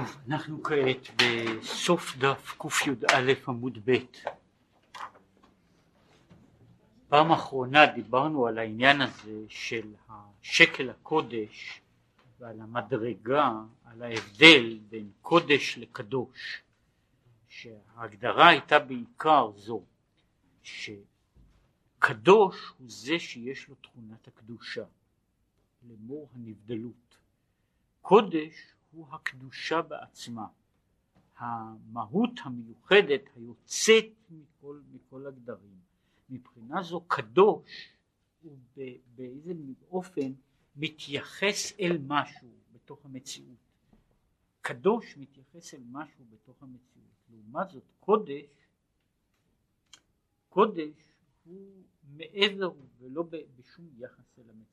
טוב, אנחנו כעת בסוף דף קי"א עמוד ב'. פעם אחרונה דיברנו על העניין הזה של השקל הקודש ועל המדרגה, על ההבדל בין קודש לקדוש, שההגדרה הייתה בעיקר זו שקדוש הוא זה שיש לו תכונת הקדושה, לאמור הנבדלות. קודש הוא הקדושה בעצמה, המהות המיוחדת היוצאת מכל הגדרים. מבחינה זו קדוש הוא באיזה אופן מתייחס אל משהו בתוך המציאות. קדוש מתייחס אל משהו בתוך המציאות. לעומת זאת קודש הוא מעבר ולא בשום יחס אל המציאות.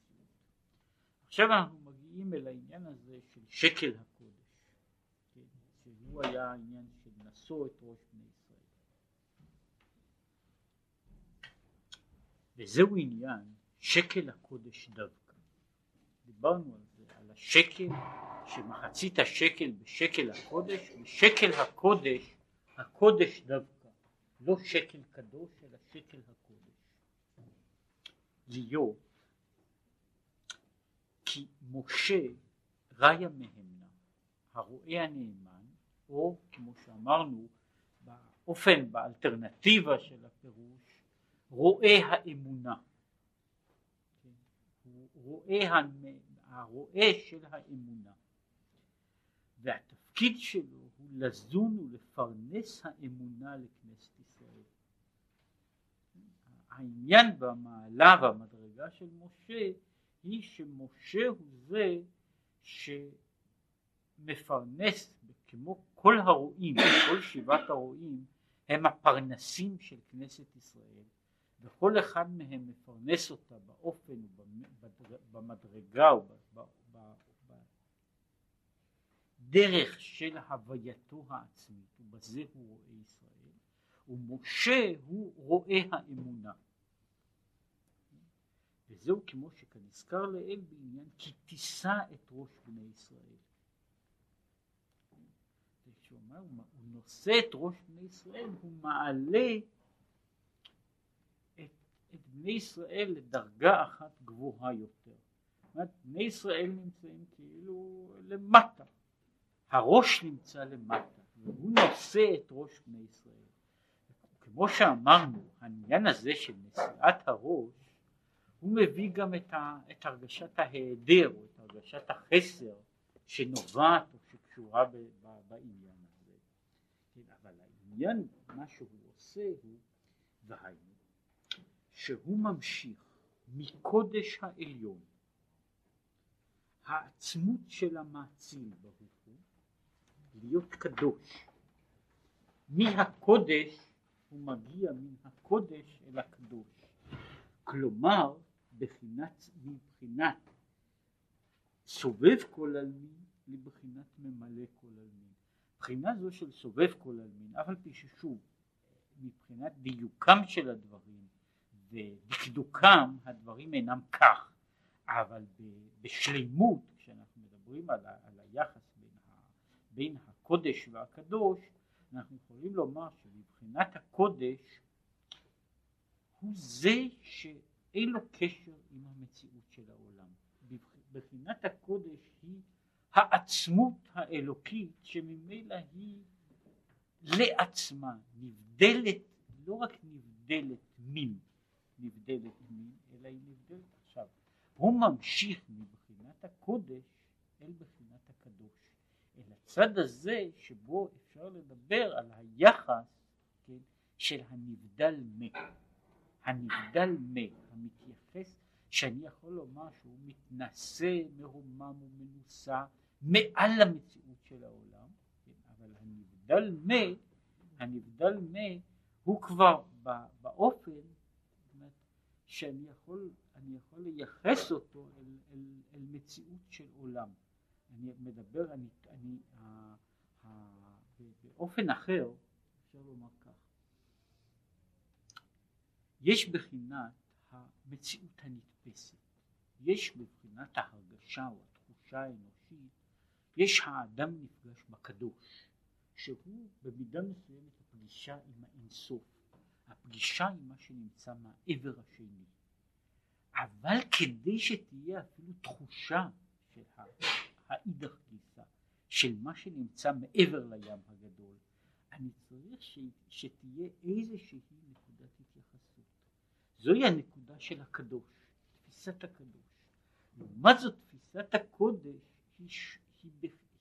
עכשיו אנחנו מגיעים אל העניין הזה של שקל הקודש, שהוא היה העניין של נשוא את ראש בני ישראל, וזהו עניין שקל הקודש דווקא. דיברנו על זה, על השקל, שמחצית השקל בשקל הקודש, ושקל הקודש, הקודש דווקא, לא שקל קדוש אלא שקל הקודש. להיות כי משה ראיה מהמנה, הרואה הנאמן, או כמו שאמרנו באופן, באלטרנטיבה של הפירוש, רואה האמונה. הרואה של האמונה, והתפקיד שלו הוא לזון ולפרנס האמונה לכנסת ישראל. העניין במעלה והמדרגה של משה היא שמשה הוא זה שמפרנס, כמו כל הרועים, כל שבעת הרועים הם הפרנסים של כנסת ישראל, וכל אחד מהם מפרנס אותה באופן, במדרגה ובדרך של הווייתו העצמית, ובזה הוא רואה ישראל. ומשה הוא רואה האמונה, וזהו כמו שכנזכר לאל בעניין כי תישא את ראש בני ישראל. כשאומר הוא נושא את ראש בני ישראל, הוא מעלה את בני ישראל לדרגה אחת גבוהה יותר. בני ישראל נמצאים כאילו למטה, הראש נמצא למטה, והוא נושא את ראש בני ישראל. כמו שאמרנו, העניין הזה של נשיאת הראש הוא מביא גם את הרגשת ההיעדר, או את הרגשת החסר שנובעת או שקשורה בעניין הזה. אבל העניין, מה שהוא עושה הוא, והיינו, שהוא ממשיך מקודש העליון, העצמות של המעצים ברוך הוא, להיות קדוש. מהקודש, הוא מגיע מן הקודש אל הקדוש. כלומר, מבחינת סובב כל עלמין לבחינת ממלא כל עלמין. מבחינה זו של סובב כל עלמין, אבל כששוב מבחינת דיוקם של הדברים ובדקדוקם, הדברים אינם כך, אבל בשלימות, כשאנחנו מדברים על היחס בין הקודש והקדוש, אנחנו יכולים לומר שמבחינת הקודש הוא זה שאין לו קשר עם המציאות של העולם. בבחינת הקודש היא העצמות האלוקית שממילא היא לעצמה נבדלת, לא רק נבדלת מין, אלא היא נבדלת עכשיו. הוא ממשיך מבחינת הקודש אל בחינת הקדוש, אל הצד הזה שבו אפשר לדבר על היחס, כן, של הנבדל מין. הנבדל המתייחס, שאני יכול לומר שהוא מתנשא, מרומם ומנוסה מעל המציאות של העולם, כן? אבל הנבדל מה הוא כבר באופן שאני יכול לייחס אותו אל מציאות של עולם. אני מדבר, אני באופן אחר אפשר לומר כך, יש בחינת המציאות הנתפסת, יש בחינת ההרגשה או התחושה האנושית, יש האדם נפגש הקדוש, שהוא במידה מסוימת הפגישה עם האינסוף, הפגישה עם מה שנמצא מהעבר השני. אבל כדי שתהיה אפילו תחושה של האידך גיסא, של מה שנמצא מעבר לים הגדול, אני צריך שתהיה איזושהי נקודת התייחסות. זוהי הנקודה של הקדוש, תפיסת הקדוש. לעומת זאת תפיסת הקודש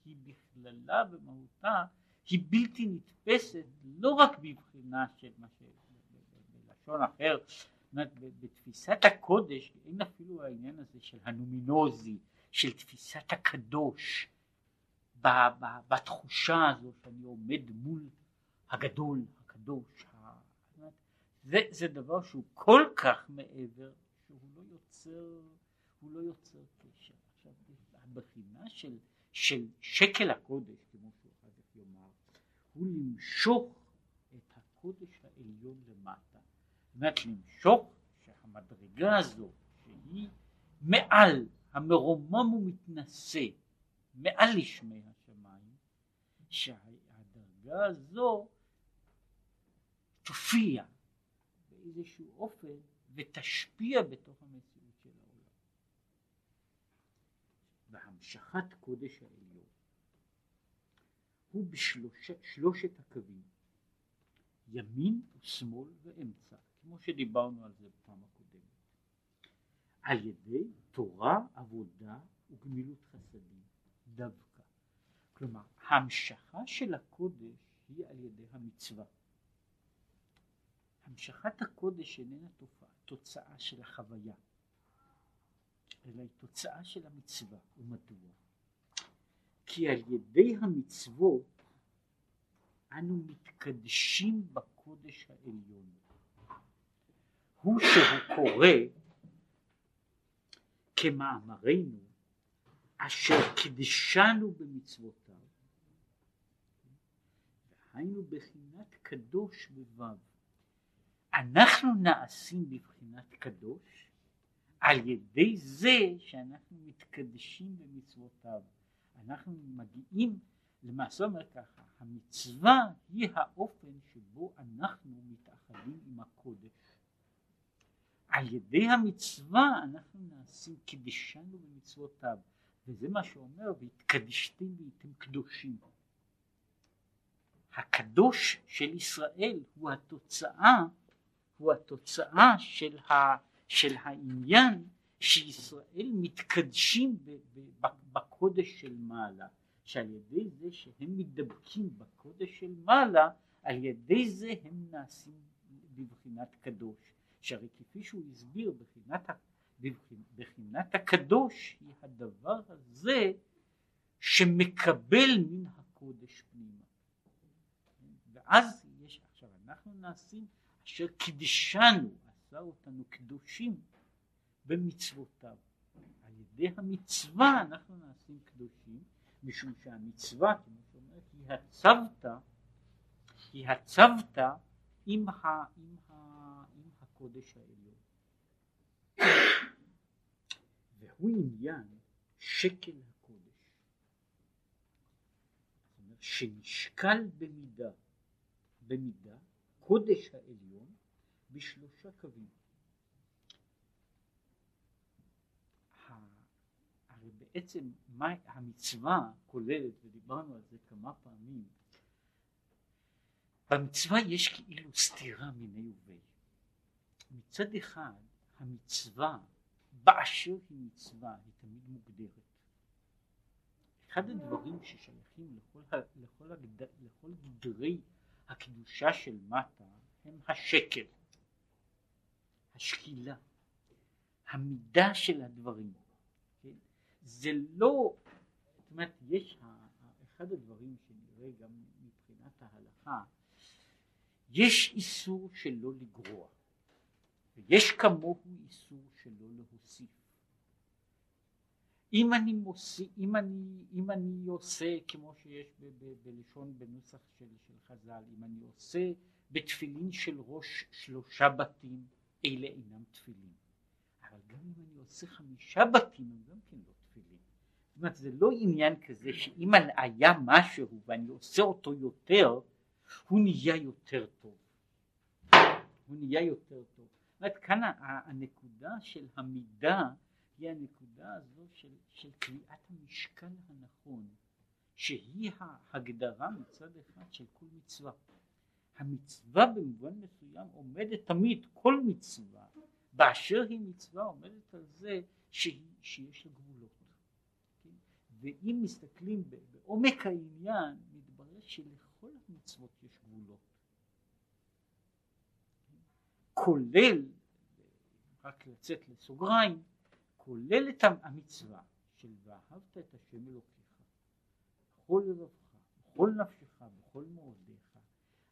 היא בכללה במהותה, היא בלתי נתפסת, לא רק בבחינה של מה שבלשון אחר, בתפיסת הקודש אין אפילו העניין הזה של הנומינוזי, של תפיסת הקדוש, בתחושה הזאת שאני עומד מול הגדול, הקדוש. זה דבר שהוא כל כך מעבר, שהוא לא יוצר קשר. עכשיו, הבחינה של שקל הקודש, כמו שהוא אחר כך יאמר, הוא למשוך את הקודש העליון למטה. זאת אומרת, למשוך שהמדרגה הזו, שהיא מעל המרומם ומתנשא, מעל לשמי השמיים, שהדרגה הזו תופיע באיזשהו אופן ותשפיע בתוך המציאות של העולם. והמשכת קודש העליון הוא בשלושת הקווים, ימין ושמאל ואמצע, כמו שדיברנו על זה בפעם הקודמת, על ידי תורה, עבודה וגמילות חסדים דווקא. כלומר, המשכה של הקודש היא על ידי המצווה. המשכת הקודש איננה תוצאה של החוויה, אלא היא תוצאה של המצווה. ומדוע? כי על ידי המצוות אנו מתקדשים בקודש העליון. הוא שהוא קורא כמאמרנו אשר קדשנו במצוותיו, והיינו בחינת קדוש בבב. אנחנו נעשים בבחינת קדוש על ידי זה שאנחנו מתקדשים במצוותיו. אנחנו מגיעים למעשה, אומר ככה, המצווה היא האופן שבו אנחנו מתאחדים עם הקודש. על ידי המצווה אנחנו נעשים קדשנו במצוותיו, וזה מה שאומר והתקדשתם והייתם קדושים. הקדוש של ישראל הוא התוצאה, של העניין שישראל מתקדשים בקודש של מעלה, שעל ידי זה שהם מדבקים בקודש של מעלה, על ידי זה הם נעשים בבחינת קדוש. שהרי כפי שהוא הסביר, בבחינת הקדוש היא הדבר הזה שמקבל מן הקודש פנימה. ואז יש, עכשיו אנחנו נעשים אשר קדשנו, עשה אותנו קדושים במצוותיו. על ידי המצווה אנחנו נעשים קדושים, משום שהמצווה, כמו שאומרת, היא הצבת עם הקודש העליון. והוא עניין שקל הקודש, זאת אומרת שנשקל במידה קודש העליון בשלושה קווים. הרי בעצם מה המצווה כוללת, ודיברנו על זה כמה פעמים, במצווה יש כאילו סתירה מיני ובי. מצד אחד המצווה באשר היא מצווה היא תמיד מוגדרת. אחד הדברים ששייכים לכל גדרי הקדושה של מטה הם השקל, השקילה, המידה של הדברים. כן? זה לא, זאת אומרת, יש אחד הדברים שנראה גם מבחינת ההלכה, יש איסור שלא לגרוע, ויש כמוהו איסור שלא להוסיף. אם אני עושה, כמו שיש בלשון בנוסח של חז"ל, אם אני עושה בתפילין של ראש 3 בתים, אלה אינם תפילין. אבל גם אם אני עושה 5 בתים, הם גם כן לא תפילין. זאת אומרת, זה לא עניין כזה שאם היה משהו ואני עושה אותו יותר, הוא נהיה יותר טוב. הוא נהיה יותר טוב. זאת אומרת, כאן הנקודה של המידה היא הנקודה הזו של קביעת המשקל הנכון, שהיא ההגדרה מצד אחד של כל מצווה. המצווה במובן מסוים עומדת תמיד, כל מצווה באשר היא מצווה עומדת על זה שיש לה גבולות, ואם מסתכלים בעומק העניין מתברר שלכל המצוות יש גבולות, כולל, רק לצאת לסוגריים, כולל את המצווה של ואהבת את השם אלוקיך בכל לבבך בכל נפשך בכל מאודיך.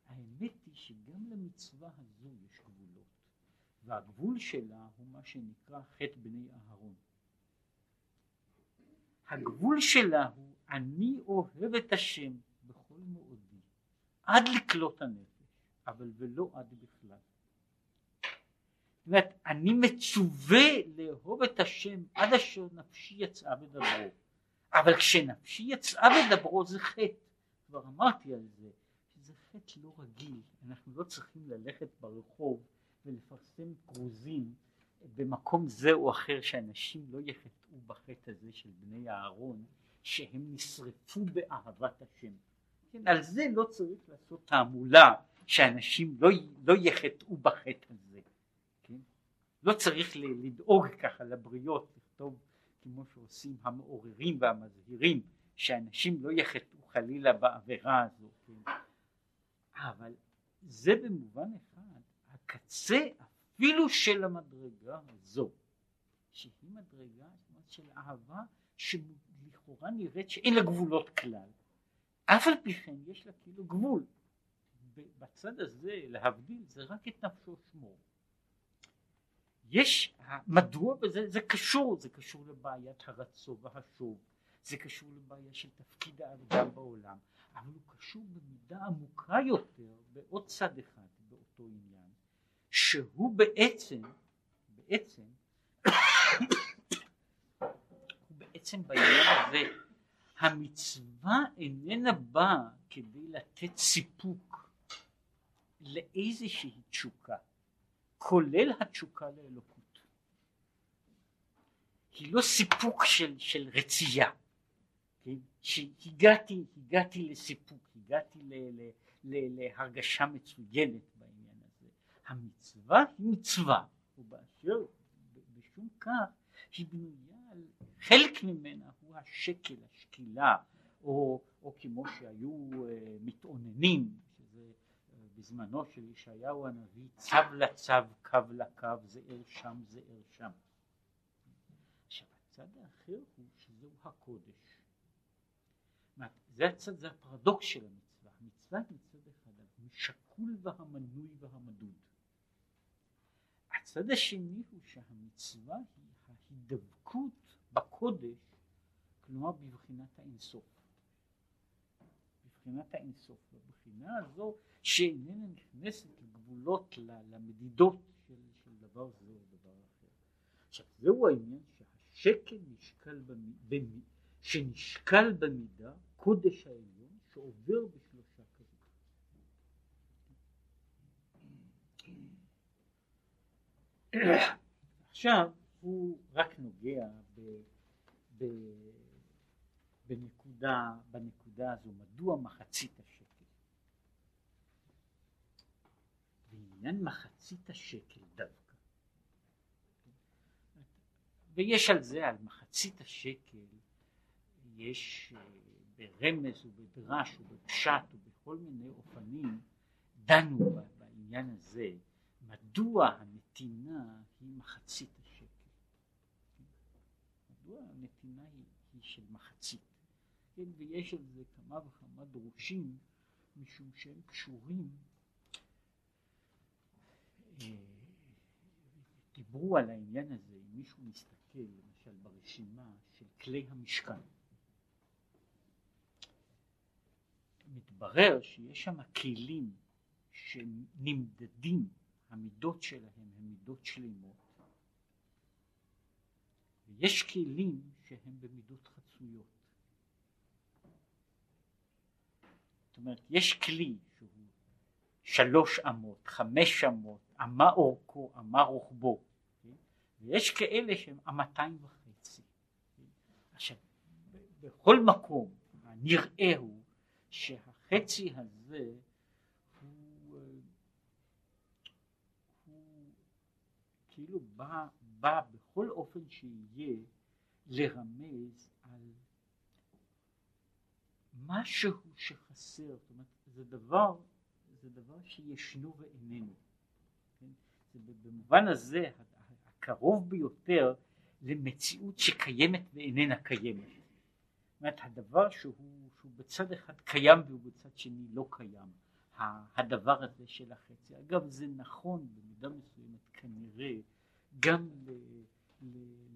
האמת היא שגם למצווה הזו יש גבולות, והגבול שלה הוא מה שנקרא חטא בני אהרון. הגבול שלה הוא אני אוהב את השם בכל מאודי עד לקלות הנפש, אבל ולא עד בכלל. זאת אומרת, אני מצווה לאהוב את השם עד אשר נפשי יצאה בדברו, אבל כשנפשי יצאה בדברו זה חטא. כבר אמרתי על זה, זה חטא לא רגיל. אנחנו לא צריכים ללכת ברחוב ולפרסם כרוזים במקום זה או אחר שאנשים לא יחטאו בחטא הזה של בני אהרון, שהם נשרפו באהבת השם. כן, על זה לא צריך לעשות תעמולה, שאנשים לא יחטאו בחטא הזה. כן? לא צריך לדאוג ככה לבריות, לכתוב כמו שעושים המעוררים והמזהירים, שאנשים לא יחטאו חלילה בעבירה הזו. כן? אבל זה במובן אחד הקצה אפילו של המדרגה הזו, שהיא מדרגה של אהבה שלכאורה נראית שאין לה גבולות כלל, אף על פי כן יש לה כאילו גבול. בצד הזה להבדיל זה רק את נפשו שמור. יש מדוע בזה, זה קשור, זה קשור לבעיית הרצו והשוב, זה קשור לבעיה של תפקיד האדם בעולם, אבל הוא קשור במידה עמוקה יותר בעוד צד אחד באותו עניין, שהוא בעצם בעניין הזה המצווה איננה באה כדי לתת סיפוק לאיזושהי תשוקה, כולל התשוקה לאלוקות. היא לא סיפוק של רצייה, שהגעתי לסיפוק, הגעתי להרגשה מצוינת בעניין הזה. המצווה היא מצווה, ובאשר בשום כך היא בנויה על חלק ממנה הוא השקל, השקילה, או כמו שהיו מתאוננים בזמנו של ישעיהו הנביא, צב לצב, קו לקו, זער שם, זער שם. עכשיו הצד האחר הוא שזהו הקודש. זה הצד, זה הפרדוקס של המצווה. המצווה מצד אחד הוא שקול והמנוי והמדוד. הצד השני הוא שהמצווה היא ההידבקות בקודש, כלומר בבחינת האינסוף. בבחינת האינסוף, בבחינה הזו שאיננה נכנסת לגבולות, למדידות של דבר זה או דבר אחר. עכשיו זהו העניין שהשקל שנשקל במידה קודש העליון שעובר בשלושה כזאת. עכשיו הוא רק נוגע בנקודה הזו, מדוע מחצית השקל. בעניין מחצית השקל דווקא, ויש על זה, על מחצית השקל יש ברמז ובדרש ובפשט ובכל מיני אופנים דנו בעניין הזה, מדוע הנתינה היא מחצית השקל, מדוע הנתינה היא של מחצית. ויש על זה כמה וכמה דרושים, משום שהם קשורים, דיברו על העניין הזה. אם מישהו מסתכל למשל ברשימה של כלי המשכן, מתברר שיש שם כלים שנמדדים, המידות שלהם הן מידות שלמות, ויש כלים שהם במידות חצויות. זאת אומרת, יש כלי שהוא 3 אמות, 5 אמות, אמה אורכו, אמה רוחבו, ויש כאלה שהם 2.5. עכשיו, בכל מקום הנראה הוא שהחצי הזה הוא כאילו בא בכל אופן שיהיה לרמז על משהו שחסר. זאת אומרת, זה דבר שישנו ואיננו. במובן הזה הקרוב ביותר למציאות שקיימת ואיננה קיימת. זאת אומרת, הדבר שהוא בצד אחד קיים והוא בצד שני לא קיים, הדבר הזה של החצי. אגב, זה נכון במידה מסוימת כנראה גם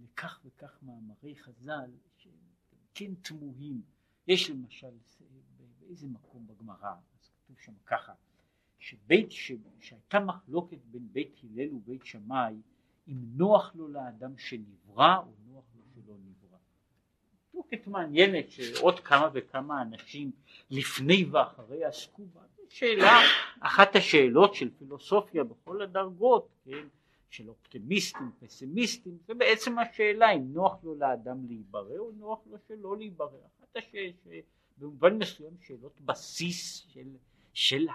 לכך וכך מאמרי חז"ל שכן תמוהים. יש למשל באיזה מקום בגמרא, אז כתוב שם ככה, שהייתה מחלוקת בין בית הלל ובית שמאי אם נוח לו לאדם שנברא או נוח לו שלא נברא. מחלוקת מעניינת שעוד כמה וכמה אנשים לפני ואחרי עסקו בה. שאלה, אחת השאלות של פילוסופיה בכל הדרגות, כן, של אופטימיסטים, פסימיסטים, זה בעצם השאלה אם נוח לו לאדם להיברא או נוח לו שלא להיברא. אחת השאלה, במובן מסוים שאלות בסיס של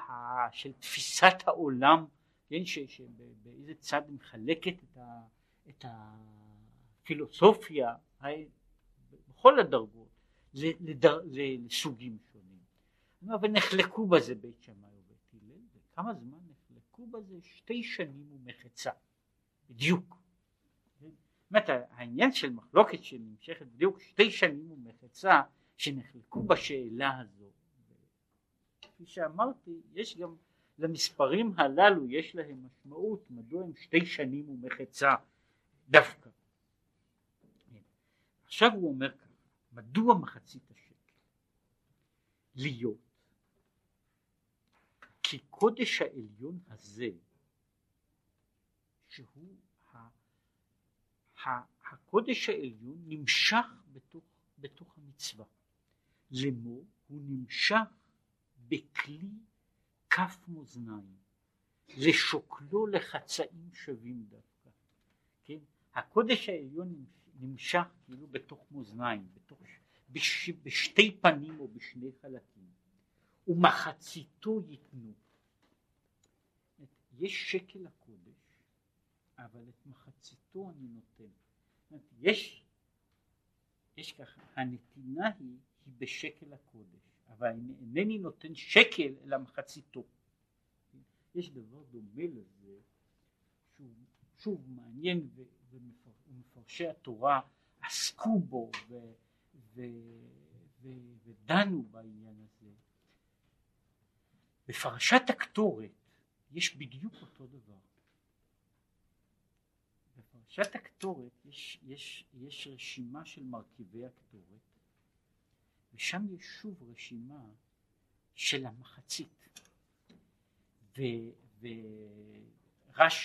תפיסת העולם, כן, שבאיזה צד מחלקת את הפילוסופיה בכל הדרגות לסוגים שונים. אבל נחלקו בזה בית שמאי ובית הלל, וכמה זמן נחלקו בזה? 2 שנים ומחצה בדיוק. באמת העניין של מחלוקת שנמשכת בדיוק 2 שנים ומחצה שנחלקו בשאלה הזו. כפי שאמרתי, יש גם למספרים הללו יש להם משמעות, מדוע הם 2 שנים ומחצה דווקא. עכשיו הוא אומר ככה, מדוע מחצית השקל? להיות כי קודש העליון הזה שהוא הקודש העליון נמשך בתוך המצווה. למו הוא נמשך בכלי כף מאזניים, לשוקלו לחצאים שווים דווקא. כן? הקודש העליון נמשך כאילו בתוך מאזניים, בשתי פנים או בשני חלקים, ומחציתו ייתנו. יש שקל הקודש, אבל את מחציתו אני נותן. יש ככה, הנתינה היא בשקל הקודש, אבל אינני נותן שקל אלא מחציתו. יש דבר דומה לזה שהוא שוב מעניין, ומפרשי התורה עסקו בו ודנו בעניין הזה. בפרשת הקטורת יש בדיוק אותו דבר. בפרשת הקטורת יש רשימה של מרכיבי הקטורת, ושם יש שוב רשימה של המחצית, ורש"י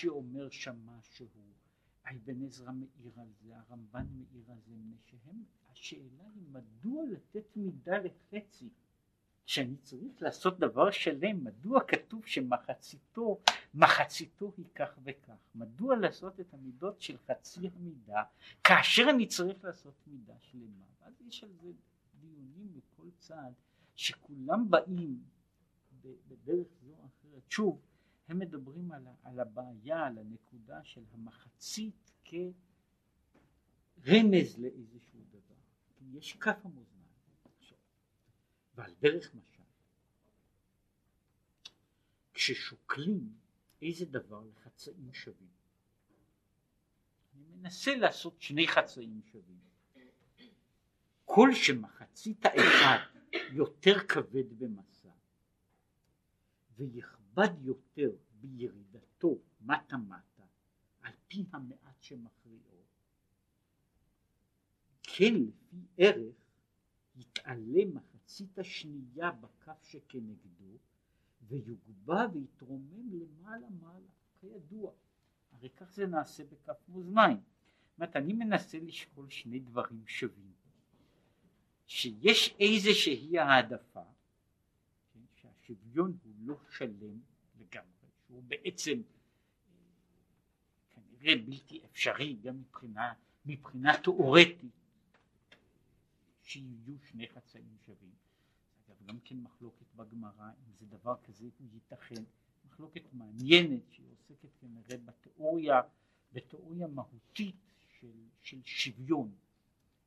אומר שם משהו, אבן עזרא מאיר על זה, הרמב"ן מאיר על זה, שהם, השאלה היא מדוע לתת מידה לחצי, שאני צריך לעשות דבר שלם, מדוע כתוב שמחציתו היא כך וכך, מדוע לעשות את המידות של חצי המידה, כאשר אני צריך לעשות מידה שלמה. אז יש על זה דיונים בכל צד, שכולם באים בדרך זו או אחרת. שוב, הם מדברים על הבעיה, על הנקודה של המחצית כרמז לאיזשהו דבר. יש כף המאזניים, ועל דרך משל, כששוקלים איזה דבר לחצאים שווים, אני מנסה לעשות 2 חצאים שווים, כל שמחצית האחד יותר כבד במסע ויכבד יותר בירידתו מטה מטה על פי המעט שמכריעו, כן לפי ערך יתעלה מחצית השנייה בכף שכנגדו ויוגבה ויתרומם למעלה מעלה. כידוע, הרי כך זה נעשה בכף מאזניים. אומרת, אני מנסה לשקול שני דברים שווים, שיש איזה שהיא העדפה, שהשוויון הוא לא שלם לגמרי, שהוא בעצם כנראה בלתי אפשרי גם מבחינה תיאורטית, שיהיו שני חצאים שווים. אגב, גם כן מחלוקת בגמרא, אם זה דבר כזה הוא ייתכן, מחלוקת מעניינת שעוסקת כנראה בתיאוריה מהותית של שוויון.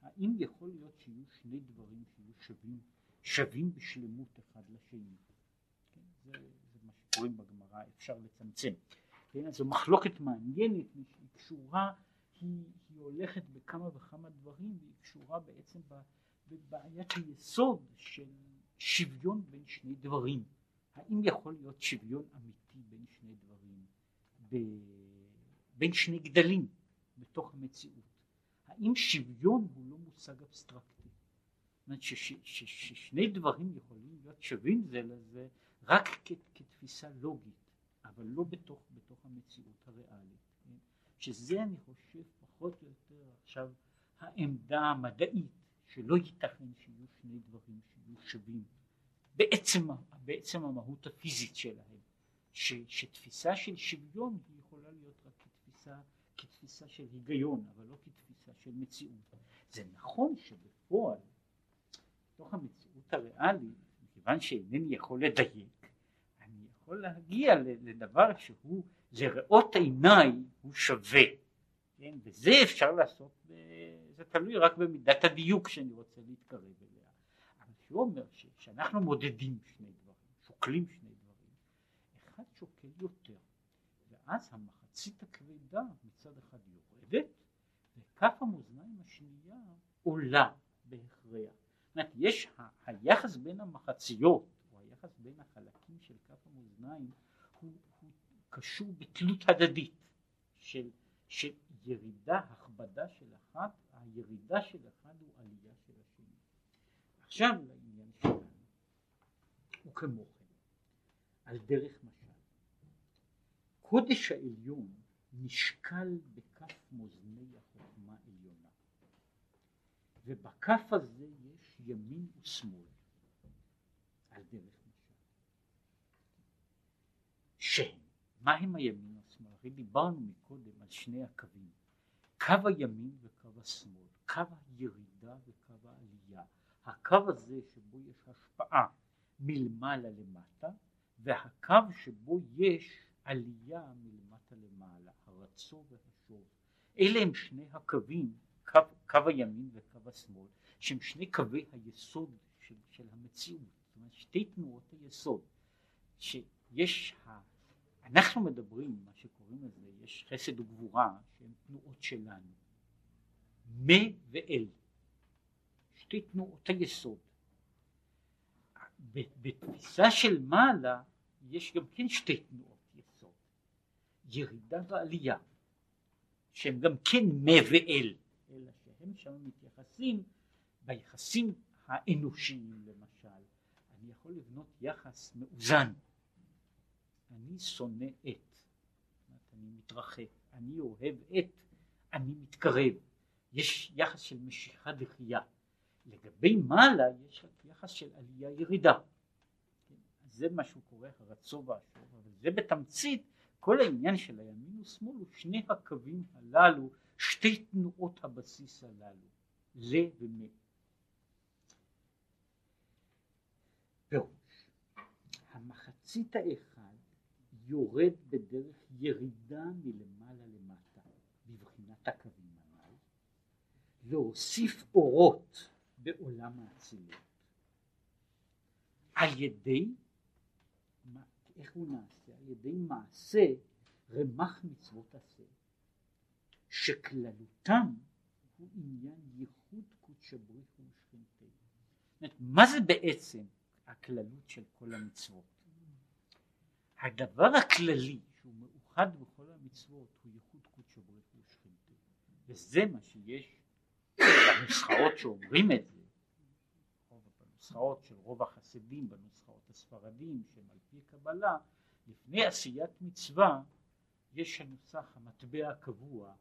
האם יכול להיות שיהיו שני דברים שיהיו שווים בשלמות אחד לשני? כן? זה מה שקוראים בגמרא, אפשר לצמצם. כן? אז זו מחלוקת מעניינת, היא קשורה, היא הולכת בכמה וכמה דברים, והיא קשורה בעצם בבעיית היסוד של שוויון בין שני דברים. האם יכול להיות שוויון אמיתי בין שני דברים, בין שני גדלים בתוך המציאות? האם שוויון הוא לא מושג אבסטרקטי? זאת אומרת ששני דברים יכולים להיות שווים זה לזה רק כתפיסה לוגית, אבל לא בתוך המציאות הריאלית, שזה אני חושב פחות או יותר עכשיו העמדה המדעית, שלא ייתכן שיהיו שני דברים שיהיו שווים בעצם המהות הפיזית שלהם, שתפיסה של שוויון היא יכולה להיות רק כתפיסה של היגיון, אבל לא כתפיסה של מציאות. זה נכון שבפועל, בתוך המציאות הריאלית, מכיוון שאינני יכול לדייק, אני יכול להגיע לדבר שהוא לראות עיניי הוא שווה, כן? וזה אפשר לעשות, זה תלוי רק במידת הדיוק שאני רוצה להתקרב אליה. אבל שהוא אומר שאנחנו מודדים שני דברים, שוקלים שני דברים, אחד שוקל יותר, ואז המחצית הכבדה מצד אחד יורדת, וכף המאזניים השנייה עולה בהכרח. זאת אומרת, יש היחס בין המחציות, או היחס בין החלקים של כף המאזניים, הוא קשור בתלות הדדית של ירידה, הכבדה של אחת, הירידה של אחת הוא עלייה של השני. עכשיו לעניין שלנו, הוא כמו כן, על דרך משל. קודש העליון נשקל בכף מאזני החוכמה עליונה, ובכף הזה יש ימין ושמאל, על דרך משל. מה הם הימין והשמאל? הרי דיברנו מקודם על שני הקווים, קו הימין וקו השמאל, קו הירידה וקו העלייה, הקו הזה שבו יש השפעה מלמעלה למטה, והקו שבו יש עלייה מלמטה למעלה, הרצו והשוב. אלה הם שני הקווים, קו הימין וקו השמאל, שהם שני קווי היסוד של המציאות, זאת אומרת שתי תנועות היסוד, שיש אנחנו מדברים, מה שקוראים לזה, יש חסד וגבורה, שהן תנועות שלנו, מה ואל, שתי תנועות היסוד. בתפיסה של מעלה, יש גם כן שתי תנועות יסוד, ירידה ועלייה, שהן גם כן מה ואל, אלא שהם שם מתייחסים, ביחסים האנושיים למשל, אני יכול לבנות יחס מאוזן, אני שונא את, אני מתרחק, אני אוהב את, אני מתקרב. יש יחס של משיכה דחייה. לגבי מעלה יש יחס של עלייה ירידה. זה מה שהוא קורא הרצו והשוב, אבל זה בתמצית כל העניין של הימין ושמאל הוא שני הקווים הללו, שתי תנועות הבסיס הללו, זה ומה. פירוש, המחצית האחד יורד בדרך ירידה מלמעלה למטה בבחינת הקווים הנ"ל, להוסיף אורות בעולם האצילות על ידי, איך הוא נעשה? על ידי מעשה רמ"ח מצוות עשה, שכללותם הוא עניין ייחוד קודש הבריך ומשכינתנו. זאת אומרת, מה זה בעצם הכללות של כל המצוות? הדבר הכללי שהוא מאוחד בכל המצוות הוא ייחוד קודש הבריך ושכינתו, וזה מה שיש בנוסחאות שאומרים את זה, בנוסחאות של רוב החסידים, בנוסחאות הספרדים, שהם על פי קבלה, לפני עשיית מצווה יש הנוסח המטבע הקבוע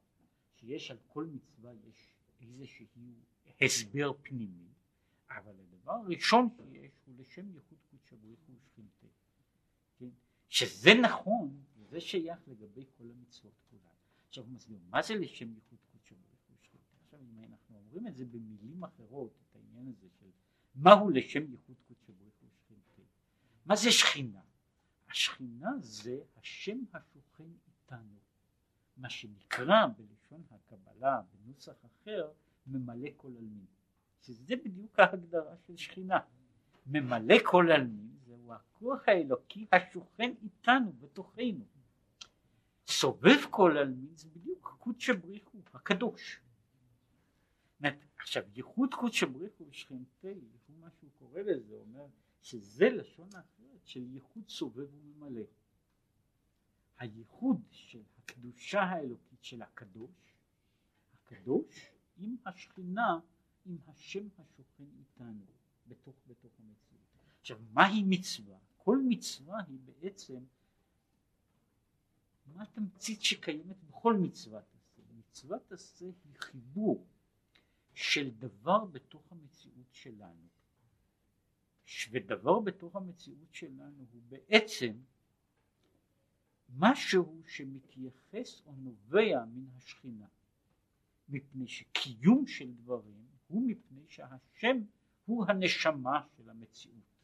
שיש על כל מצווה יש איזשהו הסבר פנימי, אבל הדבר הראשון שיש הוא לשם ייחוד קודש הבריך ושכינתה, כן? שזה נכון, זה שייך לגבי כל המצוות כולן. עכשיו הוא מסביר מה זה לשם ייחוד קודש הבריך ושכינתה. עכשיו אם אנחנו אומרים את זה במילים אחרות, את העניין הזה של מהו לשם ייחוד קודש הבריך ושכינתה, מה זה שכינה? השכינה זה השם השוכן איתנו, מה שנקרא בלשון הקבלה בנוסח אחר ממלא כל עלמין, שזה בדיוק ההגדרה של שכינה. ממלא כל עלמין זהו הכוח האלוקי השוכן איתנו בתוכנו. סובב כל עלמין זה בדיוק קודש הבריך הוא הקדוש. עכשיו ייחוד קודש הבריך הוא שכינתה, הוא מה שהוא קורא לזה, אומר שזה לשון האחרת של ייחוד סובב וממלא. הייחוד של הקדושה האלוקית של הקדוש, הקדוש עם השכינה, עם השם השוכן איתנו בתוך המצווה. עכשיו מהי מצווה? כל מצווה היא בעצם מה התמצית שקיימת בכל מצוות עשה. מצוות עשה היא חיבור של דבר בתוך המציאות שלנו, ודבר בתוך המציאות שלנו הוא בעצם משהו שמתייחס או נובע מן השכינה, מפני שקיום של דברים הוא מפני שהשם הוא הנשמה של המציאות,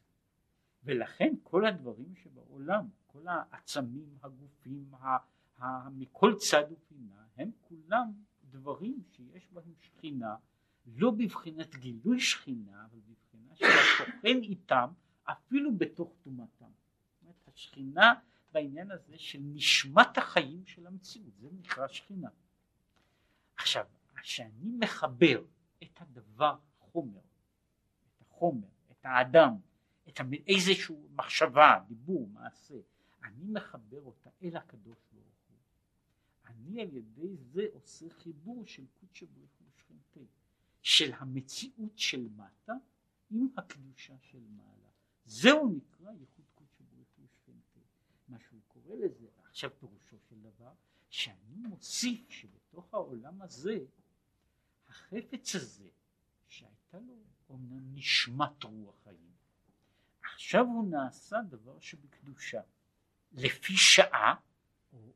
ולכן כל הדברים שבעולם, כל העצמים, הגופים, מכל צד ופינה, הם כולם דברים שיש בהם שכינה, לא בבחינת גילוי שכינה, אבל בבחינה שהשוכן איתם אפילו בתוך תומתם. זאת אומרת, השכינה בעניין הזה של נשמת החיים של המציאות, זה נקרא שכינה. עכשיו, כשאני מחבר את הדבר, החומר, את האדם, את איזשהו מחשבה, דיבור, מעשה, אני מחבר אותה אל הקדוש ברוך הוא. אני על ידי זה עושה חיבור של קודש הבריך ושכינתה, של המציאות של מטה עם הקדושה של מעלה. זהו נקרא ייחוד קודש הבריך ושכינתה. מה שהוא קורא לזה, עכשיו פירושו של דבר, שאני מוסיף שבתוך העולם הזה, החפץ הזה, שהייתה לו אומנם נשמת רוח חיים, עכשיו הוא נעשה דבר שבקדושה, לפי שעה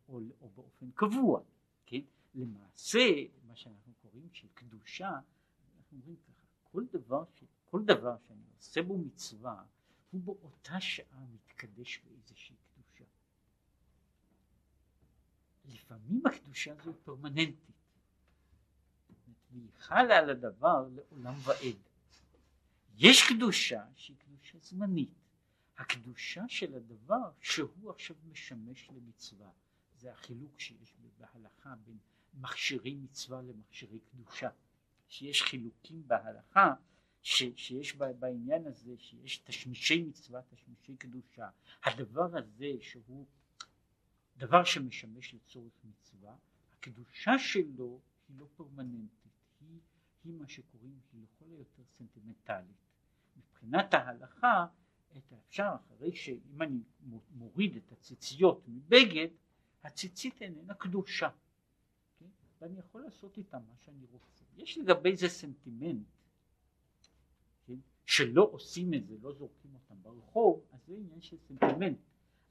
או באופן קבוע, כן? למעשה, מה שאנחנו קוראים של קדושה, אנחנו אומרים ככה, כל דבר שאני עושה בו מצווה, הוא באותה שעה מתקדש באיזושהי קדושה. לפעמים הקדושה הזו פרמננטית, והיא חלה על הדבר לעולם ועד. יש קדושה שהיא קדושה זמנית, הקדושה של הדבר שהוא עכשיו משמש למצווה, זה החילוק שיש בהלכה בין מכשירי מצווה למכשירי קדושה, שיש חילוקים בהלכה שיש בעניין הזה, שיש תשמישי מצווה, תשמישי קדושה. הדבר הזה שהוא דבר שמשמש לצורך מצווה, הקדושה שלו היא לא פרמננטית, היא מה שקוראים לכל היותר סנטימנטלית. מבחינת ההלכה, את האפשר אחרי שאם אני מוריד את הציציות מבגד, הציצית איננה קדושה, כן? ואני יכול לעשות איתה מה שאני רוצה. יש לגבי זה סנטימנט, כן? שלא עושים את זה, לא זורקים אותם ברחוב, אז זה עניין של סנטימנט,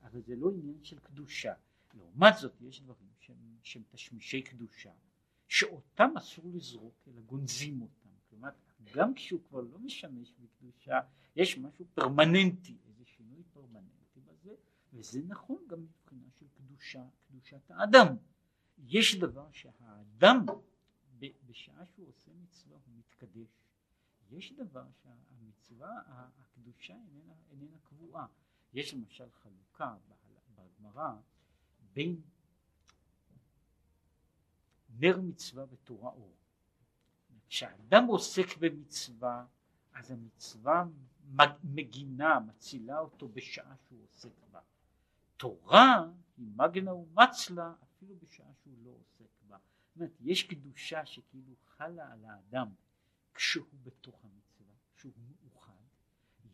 אבל זה לא עניין של קדושה. לעומת זאת יש דברים שהם תשמישי קדושה, שאותם אסור לזרוק אלא גונזים אותם. כלומר גם כשהוא כבר לא משמש בקדושה, יש משהו פרמננטי, איזה שינוי פרמננטי בזה, וזה נכון גם מבחינה של קדושה, קדושת האדם. יש דבר שהאדם בשעה שהוא עושה מצווה הוא מתקדש, יש דבר שהמצווה, הקדושה איננה קבועה. יש למשל חלוקה בגמרא בין נר מצווה ותורה אור. כשאדם עוסק במצווה, אז המצווה מגינה, מצילה אותו בשעה שהוא עוסק בה. תורה היא מגנה ומצלה אפילו בשעה שהוא לא עוסק בה. זאת אומרת, יש קדושה שכאילו חלה על האדם כשהוא בתוך המצווה, כשהוא מאוחד.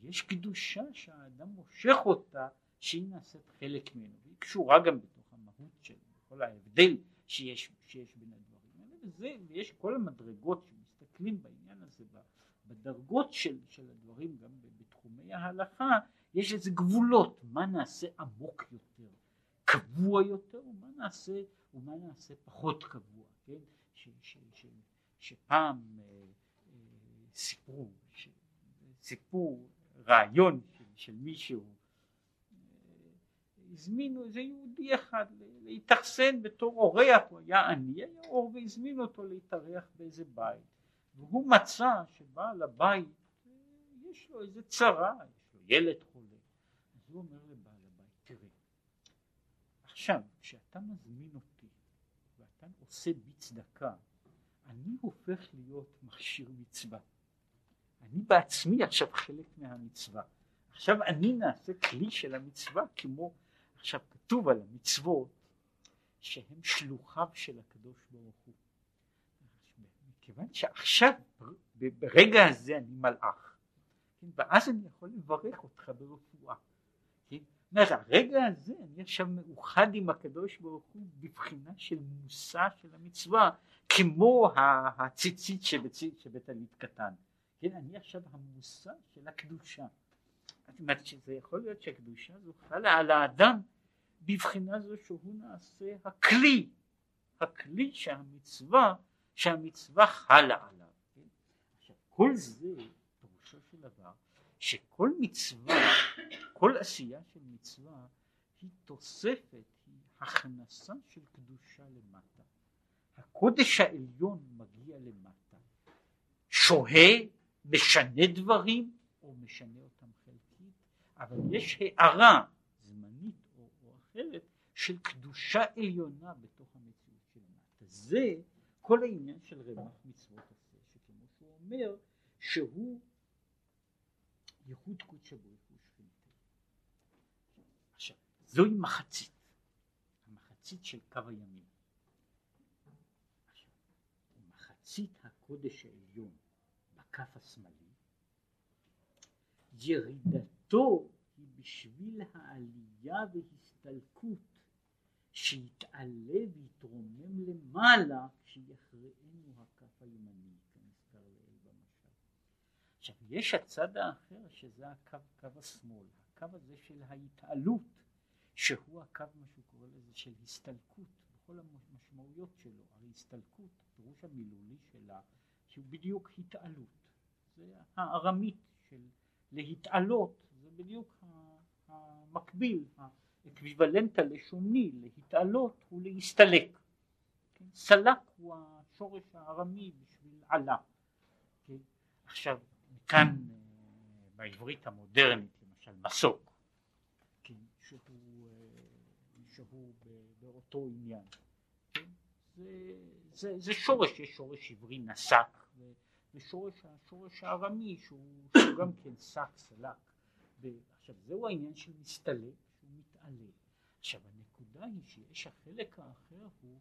יש קדושה שהאדם מושך אותה, שהיא נעשית חלק ממנו, והיא קשורה גם בתוך המהות שלו, בכל ההבדל שיש בין הדברים. זה, ויש כל המדרגות שמסתכלים בעניין הזה, בדרגות של הדברים, גם בתחומי ההלכה, יש איזה גבולות, מה נעשה עמוק יותר, קבוע יותר, ומה נעשה פחות קבוע, כן? שפעם סיפור רעיון של מישהו, הזמינו איזה יהודי אחד להתאכסן בתור אורח, הוא היה עני, היה אור, והזמינו אותו להתארח באיזה בית, והוא מצא שבעל הבית יש לו איזה צרה, יש לו ילד חולה, אז הוא אומר לבעל הבית, תראה, עכשיו כשאתה מזמין אותי ואתה עושה בצדקה, אני הופך להיות מכשיר מצווה, אני בעצמי עכשיו חלק מהמצווה, עכשיו אני נעשה כלי של המצווה, כמו עכשיו כתוב על המצוות שהם שלוחיו של הקדוש ברוך הוא, מכיוון שעכשיו ברגע הזה אני מלאך, ואז אני יכול לברך אותך ברפואה, אז הרגע הזה אני עכשיו מאוחד עם הקדוש ברוך הוא בבחינה של מושא של המצווה, כמו הציצית שבית הלית קטן, אני עכשיו המושא של הקדושה. זאת אומרת שזה יכול להיות שהקדושה זו חלה על האדם בבחינה זו שהוא נעשה הכלי שהמצווה חלה עליו. עכשיו כל זה פירושו של דבר שכל מצווה, כל עשייה של מצווה היא תוספת, היא הכנסה של קדושה למטה. הקודש העליון מגיע למטה, שוהה, משנה דברים או משנה אותם חלקית, אבל יש הערה זמנית או אחרת של קדושה עליונה בתוך המציאות של המטה. זה כל העניין של רמ"ח מצוות עשה, שכמו שהוא אומר שהוא ייחוד קודש הבריך ושכינתו. עכשיו זוהי מחצית, המחצית של קו הימים. עכשיו מחצית הקודש העליון בכף השמאלי, ירידתו היא בשביל העלייה והסתלקות, שיתעלה ויתרומם למעלה כשיחרענו הכף הימני, כמזכר לאל במשל. עכשיו יש הצד האחר שזה הקו השמאל, הקו הזה של ההתעלות, שהוא הקו מה שהוא קורא לזה של הסתלקות, בכל המשמעויות שלו. ההסתלקות, פירוש המילולי שלה, שהוא בדיוק התעלות, זה הארמית של להתעלות, זה בדיוק המקביל, האקוויוולנט הלשוני, להתעלות הוא להסתלק, כן? סלק הוא השורש הארמי בשביל עלה, כן? עכשיו כאן בעברית המודרנית למשל מסוק, כן? שהוא באותו עניין, כן? זה שורש, יש שורש עברי נסק, ושורש הארמי שהוא גם כן סק, סלק. עכשיו זהו העניין של מסתלק, שהוא מתעלה. עכשיו הנקודה היא שיש החלק האחר, הוא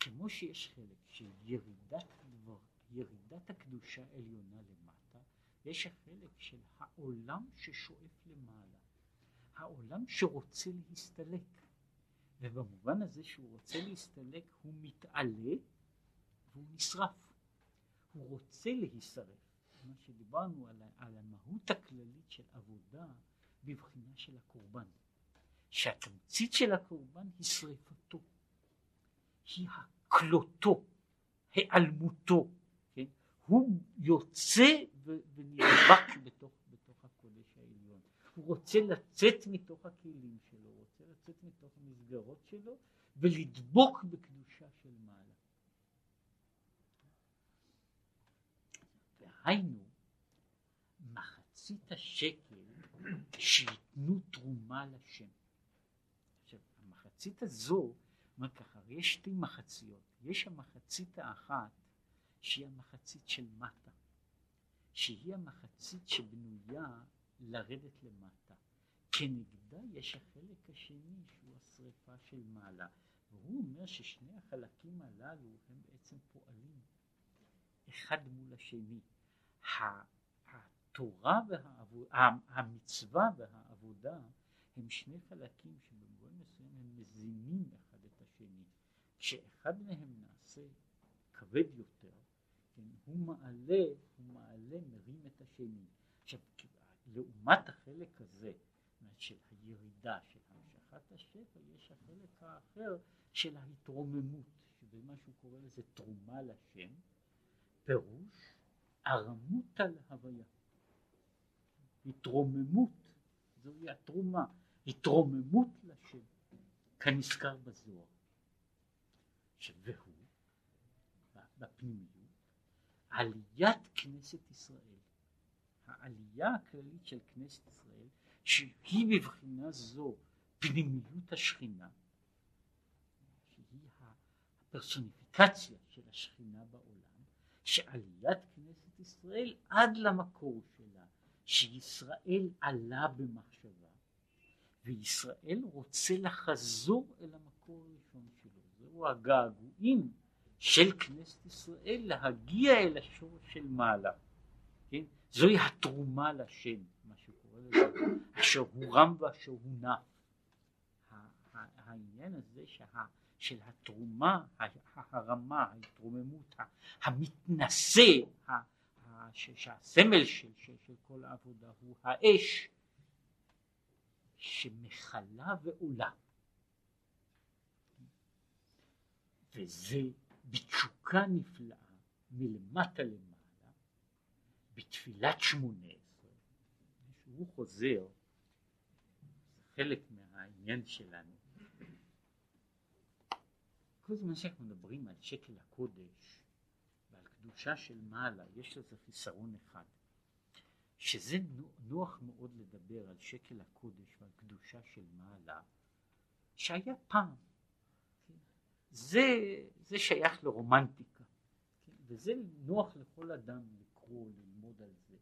כמו שיש חלק של ירידת הקדושה העליונה למטה, יש החלק של העולם ששואף למעלה, העולם שרוצה להסתלק, ובמובן הזה שהוא רוצה להסתלק הוא מתעלה והוא נשרף, הוא רוצה להישרף, מה שדיברנו על המהות הכללית של עבודה בבחינה של הקורבן, שהתמצית של הקורבן היא שריפתו, היא הקלותו, העלמותו, כן? הוא יוצא ונרבק בתוך הקודש העליון, הוא רוצה לצאת מתוך הכלים שלו, הוא רוצה לצאת מתוך המסגרות שלו ולדבוק בקדושה של מעלה. היינו מחצית השקל שיתנו תרומה לשם. עכשיו המחצית הזו, מה ככה, יש שתי מחציות, יש המחצית האחת שהיא המחצית של מטה, שהיא המחצית שבנויה לרדת למטה, כנגדה יש החלק השני שהוא השריפה של מעלה, והוא אומר ששני החלקים הללו הם בעצם פועלים אחד מול השני. התורה והמצווה והעבודה הם שני חלקים שבמובן מסוים הם מזינים אחד את השני, כשאחד מהם נעשה כבד יותר, הוא מעלה, מרים את השני. עכשיו, לעומת החלק הזה, של הירידה, של המשכת השפע, יש החלק האחר של ההתרוממות, שבמה שהוא קורא לזה תרומה לשם, פירוש, ערמות על הוויה. התרוממות, זוהי התרומה, התרוממות לשם, כנזכר בזוהר. והוא, בפנימיות, עליית כנסת ישראל, העלייה הכללית של כנסת ישראל, שהיא בבחינה זו פנימיות השכינה, שהיא הפרסוניפיקציה של השכינה בעולם, שעליית כנסת ישראל עד למקור שלה, שישראל עלה במחשבה, וישראל רוצה לחזור אל המקור הראשון שלו. זהו הגעגועים של כנסת ישראל להגיע אל השורש של מעלה. כן? זוהי התרומה לשם, מה שקורא לזה, השהורם והשהונה. העניין הזה של התרומה, ההרמה, ההתרוממות, המתנשא, שהסמל של כל העבודה הוא האש, שמחלה ועולה. וזה בתשוקה נפלאה מלמטה למעלה, בתפילת 18, שהוא חוזר, חלק מהעניין שלנו. כל זמן שאנחנו מדברים על שקל הקודש, ועל קדושה של מעלה, יש לזה חיסרון אחד, שזה נוח מאוד לדבר על שקל הקודש ועל קדושה של מעלה, שהיה פעם. זה שייך לרומנטיקה, וזה נוח לכל אדם לקרוא, ללמוד על זה.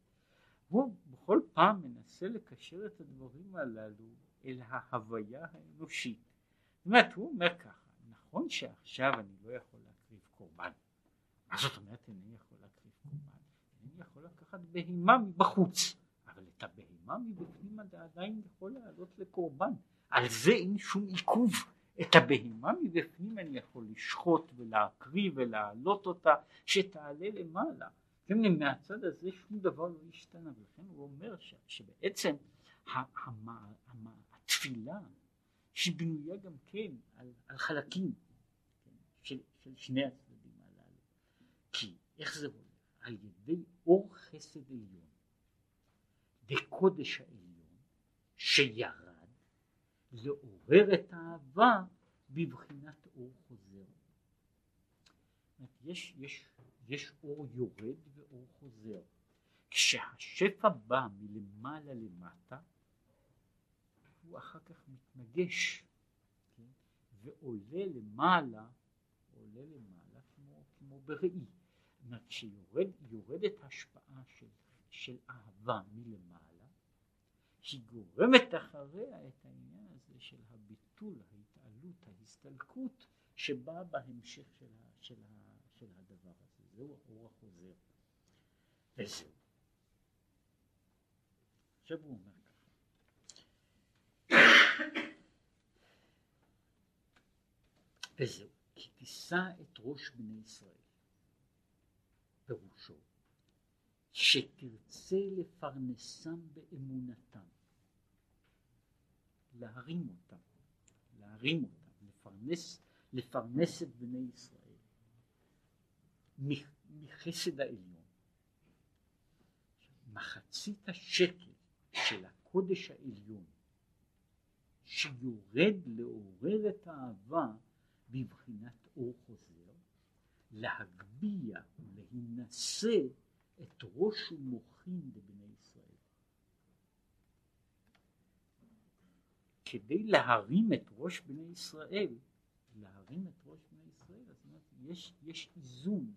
הוא בכל פעם מנסה לקשר את הדברים הללו אל ההוויה האנושית. זאת אומרת, הוא אומר ככה, נכון שעכשיו אני לא יכול להקריב קורבן. מה זאת אומרת, אני יכול להקריב קורבן? אני יכול לקחת בהימה מבחוץ, אבל את הבהימה מבפנים עדיין יכול לעלות לקורבן. על זה אין שום עיכוב. את הבהימה מבפנים אני יכול לשחוט ולהקריב ולהעלות אותה שתעלה למעלה. מהצד הזה שום דבר לא השתנה, ולכן הוא אומר שבעצם התפילה שבנויה גם כן על חלקים של שני הצדדים הללו. כי איך זה הולך? על ידי אור חסד עליון, בקודש העליון שירה לעורר את האהבה בבחינת אור חוזר. יש אור יורד ואור חוזר. כשהשפע בא מלמעלה למטה, הוא אחר כך מתנגש, כן? ועולה למעלה, כמו בראי. כשיורדת השפעה של אהבה מלמעלה, היא גורמת אחריה את העניין הזה של הביטול, ההתעלות, ההסתלקות שבאה בהמשך של הדבר הזה. זהו האור החוזר. וזהו. עכשיו הוא אומר ככה. וזהו. כי תישא את ראש בני ישראל. פירושו. שתרצה לפרנסם באמונתם. להרים אותם, לפרנס את בני ישראל מחסד העליון. מחצית השקל של הקודש העליון שיורד לעורר את האהבה בבחינת אור חוזר, להגביע ולהינשא את ראש ומוחין לבני ישראל. כדי להרים את ראש בני ישראל, אז יש איזון.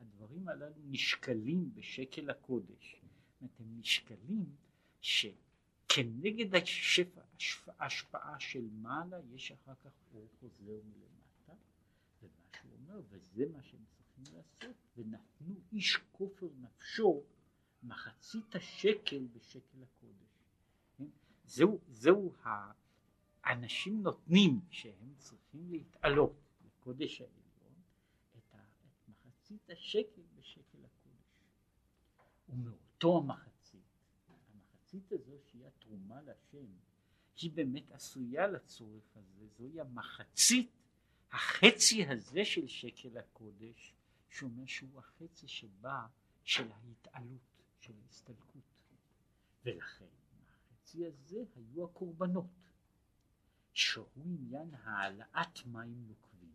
הדברים הללו נשקלים בשקל הקודש. אתם נשקלים שכנגד ההשפעה של מעלה יש אחר כך אור חוזר מלמטה, ומה שהוא אומר, וזה מה שהם צריכים לעשות, ונתנו איש כופר נפשו מחצית השקל בשקל הקודש. זהו אנשים נותנים שהם צריכים להתעלות לקודש העליון את מחצית השקל בשקל הקודש. ומאותו המחצית הזו שהיא התרומה לשם, שהיא באמת עשויה לצורך הזה, זוהי המחצית, החצי הזה של שקל הקודש, שאומר שהוא החצי שבא של ההתעלות, של ההסתלקות. ולכן החצי הזה היו הקורבנות, שהוא עניין העלאת מים נוקבים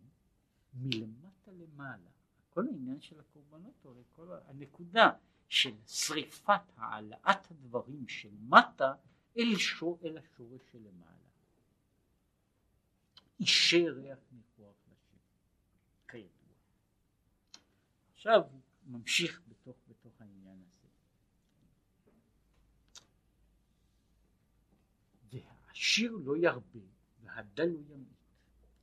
מלמטה למעלה. כל העניין של הקורבנות, או כל הנקודה של שריפת העלאת הדברים של מטה אל השורש של למעלה. אישי ריח מכוח לשם, כידוע. עכשיו הוא ממשיך בתוך העניין הזה. והעשיר לא ירבה והדל לא ימעיט.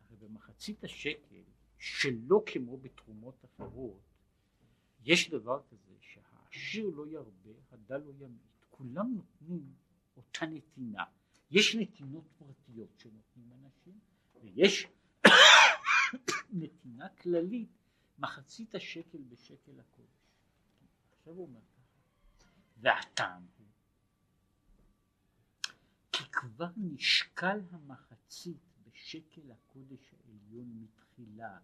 אבל במחצית השקל, שלא כמו בתרומות אחרות, יש דבר כזה שהעשיר לא ירבה, הדל לא ימעיט. כולם נותנים אותה נתינה. יש נתינות פרטיות שנותנים אנשים, ויש נתינה כללית, מחצית השקל בשקל הקודש. עכשיו הוא אומר ככה, והטעם הוא כי כבר נשקל המחצית בשקל הקודש העליון מתחילה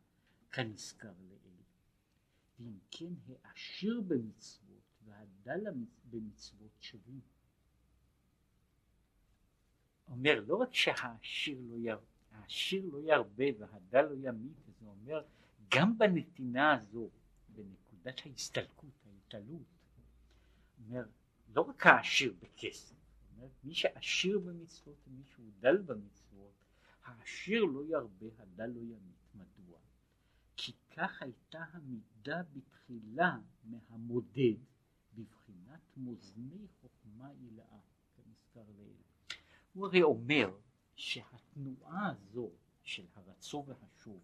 כנזכר לאל, ואם כן העשיר במצוות והדל במצוות שווים. אומר לא רק שהעשיר לא ירבה, העשיר לא ירבה והדל לא ימית, זה אומר גם בנתינה הזו, בנקודת ההסתלקות, ההתעלות, אומר לא רק העשיר בכסף, אומר מי שעשיר במצוות ומי שהוא דל במצוות, העשיר לא ירבה, הדל לא ימית. מדוע? כי כך הייתה המידה בתחילה מהמודד, בבחינת מוזני חוכמה הילאה, כמזכר לאל. הוא הרי אומר שהתנועה הזו של הרצו והשוב,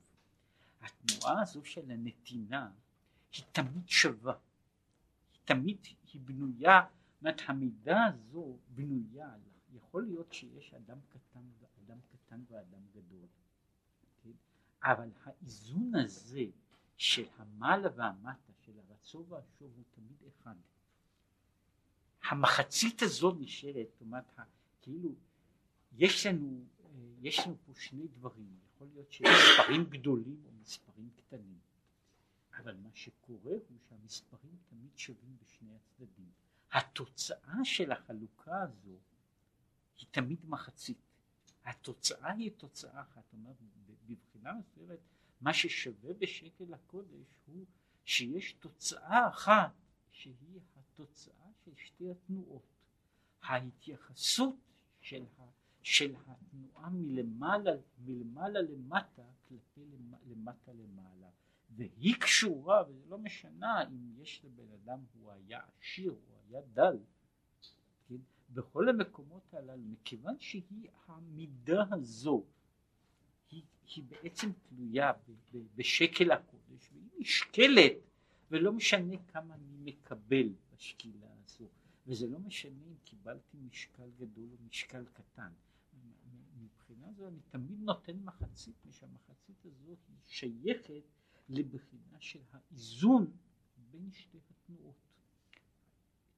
התנועה הזו של הנתינה, היא תמיד שווה, היא תמיד היא בנויה, זאת המידה הזו בנויה. יכול להיות שיש אדם קטן ואדם קטן ואדם גדול, כן? אבל האיזון הזה של המעלה והמטה, של הרצו והשוב, הוא תמיד אחד. המחצית הזו נשארת, זאת אומרת, כאילו יש לנו פה שני דברים, יכול להיות שיש מספרים גדולים או מספרים קטנים, אבל מה שקורה הוא שהמספרים תמיד שווים בשני הצדדים. התוצאה של החלוקה הזו היא תמיד מחצית. התוצאה היא תוצאה אחת. זאת אומרת, בבחינה מסוימת, מה ששווה בשקל הקודש הוא שיש תוצאה אחת שהיא התוצאה של שתי התנועות. ההתייחסות של התנועה מלמעלה למטה כלפי למטה למעלה, והיא קשורה, וזה לא משנה אם יש לבן אדם הוא היה עשיר או היה דל, כן? בכל המקומות הללו, מכיוון שהיא המידה הזו היא בעצם תלויה בשקל הקודש, והיא נשקלת, ולא משנה כמה אני מקבל בשקילה הזו, וזה לא משנה אם קיבלתי משקל גדול או משקל קטן. מבחינה זו אני תמיד נותן מחצית, ושהמחצית הזו היא שייכת לבחינה של האיזון בין שתי התנועות,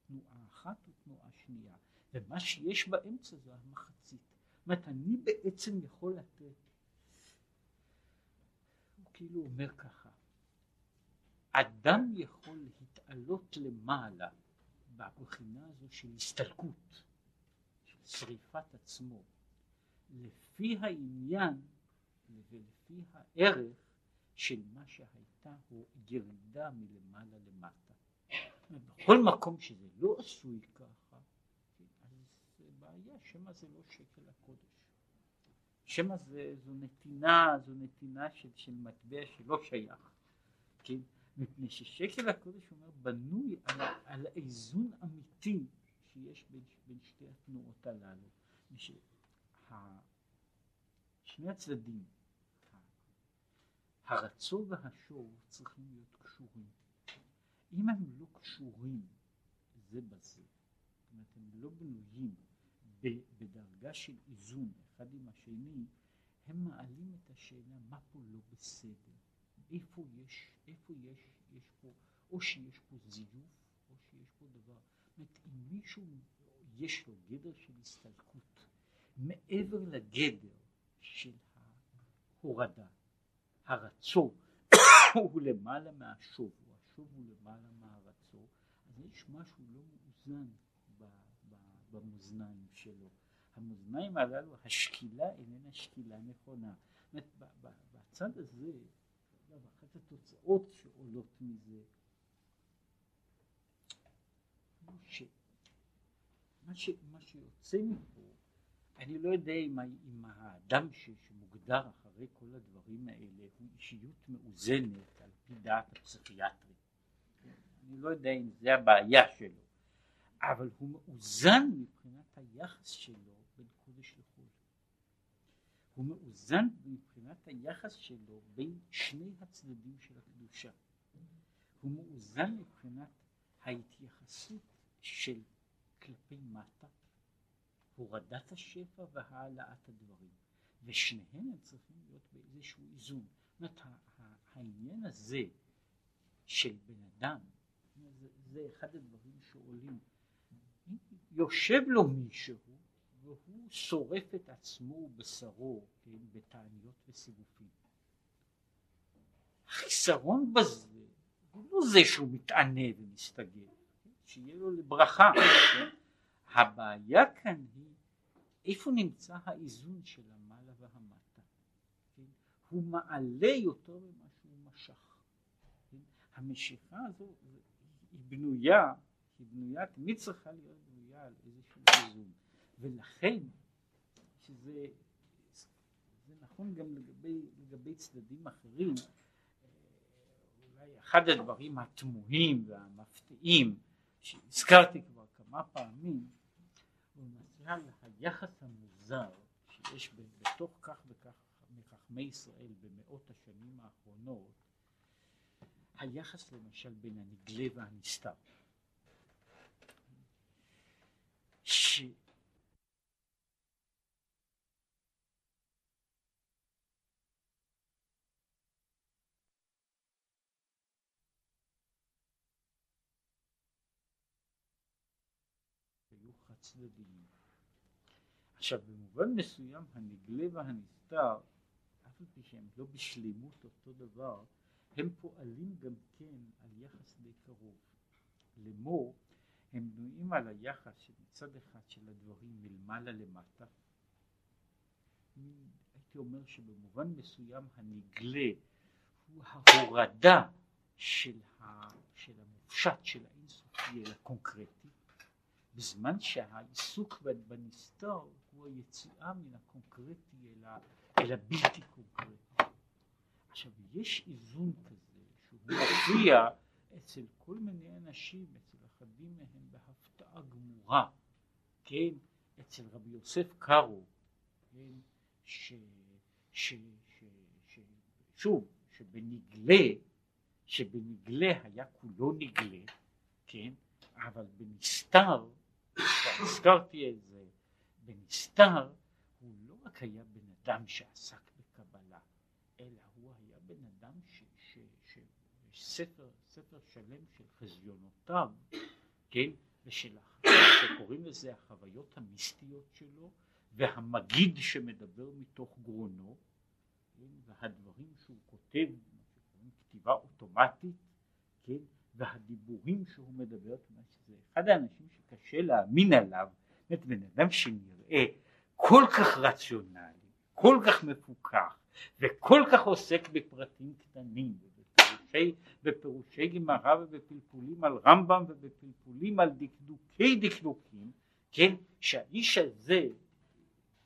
תנועה אחת ותנועה שנייה, ומה שיש באמצע זו המחצית. זאת אומרת, אני בעצם יכול לתת, הוא כאילו אומר ככה, אדם יכול להתעלות למעלה בבחינה הזו של הסתלקות, של שריפת עצמו, לפי העניין ולפי הערך של מה שהייתה הוא ירידה מלמעלה למטה. בכל מקום שזה לא עשוי ככה, אז בעיה, שמה זה לא שקל הקודש, שמה זו נתינה של מטבע שלא שייך, כן? מפני ששקל הקודש אומר בנוי על האיזון אמיתי שיש בין שתי התנועות הללו, שני הצדדים, הרצון והשוב, צריכים להיות קשורים. אם הם לא קשורים זה בזה, זאת אומרת הם לא בנויים בדרגה של איזון אחד עם השני, הם מעלים את השאלה מה פה לא בסדר, איפה יש פה, או שיש פה זיוף, או שיש פה דבר. זאת אומרת, אם מישהו יש לו גדר של הסתלקות, מעבר לגדר של ההורדה, הרצו, הוא למעלה מהשוב, השוב הוא למעלה מהרצו, אז יש משהו לא מאוזן במוזניים שלו. המוזניים הללו, השקילה איננה שקילה נכונה. זאת אומרת, בצד הזה, אחת התוצאות שעולות מזה, מה שיוצא מפה, אני לא יודע אם האדם שמוגדר אחרי כל הדברים האלה הוא אישיות מאוזנת על פי דעת הפסיכיאטרית. אני לא יודע אם זה הבעיה שלו, אבל הוא מאוזן מבחינת היחס שלו בין קודש לחול. הוא מאוזן מבחינת היחס שלו בין שני הצדדים של הקדושה. הוא מאוזן מבחינת ההתייחסות של כלפי מטה, הורדת השפע והעלאת הדברים, ושניהם צריכים להיות באיזשהו איזון. זאת אומרת, העניין הזה של בן אדם, זה אחד הדברים שעולים. יושב לו מישהו והוא שורף את עצמו בשרו, כן, בתעניות וסיגופים. החיסרון בזה הוא לא זה שהוא מתענה ומסתגל, שיהיה לו לברכה. כן? הבעיה כאן היא איפה נמצא האיזון של המעלה והמטה. כן? הוא מעלה יותר ממה שהוא משך. כן? המשיכה הזו היא בנויה, תמיד צריכה להיות בנויה על איזשהו איזון. ולכן שזה נכון גם לגבי צדדים אחרים. אולי אחד הדברים התמוהים והמפתיעים שהזכרתי כבר כמה פעמים הוא נמצא היחס המוזר שיש בתוך כך וכך מחכמי ישראל במאות השנים האחרונות, היחס למשל בין הנגלה והנסתר, ש צדדים. עכשיו במובן מסוים הנגלה והנסתר, אף על פי שהם לא בשלימות אותו דבר, הם פועלים גם כן על יחס די קרוב. למו הם בנויים על היחס שמצד אחד של הדברים מלמעלה למטה. הייתי אומר שבמובן מסוים הנגלה הוא ההורדה של המופשט של האינסופי אל הקונקרטי, בזמן שהעיסוק בנסתר הוא היציאה מן הקונקרטי אל הבלתי קונקרטי. עכשיו יש איזון כזה שהוא מופיע אצל כל מיני אנשים, אצל אחדים מהם בהפתעה גמורה, כן, אצל רבי יוסף קארו, כן, שוב, שבנגלה היה כולו נגלה, כן, אבל בנסתר, הזכרתי את זה, בנסתר הוא לא רק היה בן אדם שעסק בקבלה, אלא הוא היה בן אדם ספר שלם של חזיונותיו, כן, ושל שקוראים לזה החוויות המיסטיות שלו, והמגיד שמדבר מתוך גרונו, כן, והדברים שהוא כותב, כתיבה אוטומטית, כן, והדיבורים שהוא מדבר, כלומר שזה אחד האנשים שקשה להאמין עליו, באמת בן אדם שנראה כל כך רציונלי, כל כך מפוקח, וכל כך עוסק בפרטים קטנים, בפירושי גמרא ובפלפולים על רמב"ם ובפלפולים על דקדוקי דקדוקים, כן, שהאיש הזה,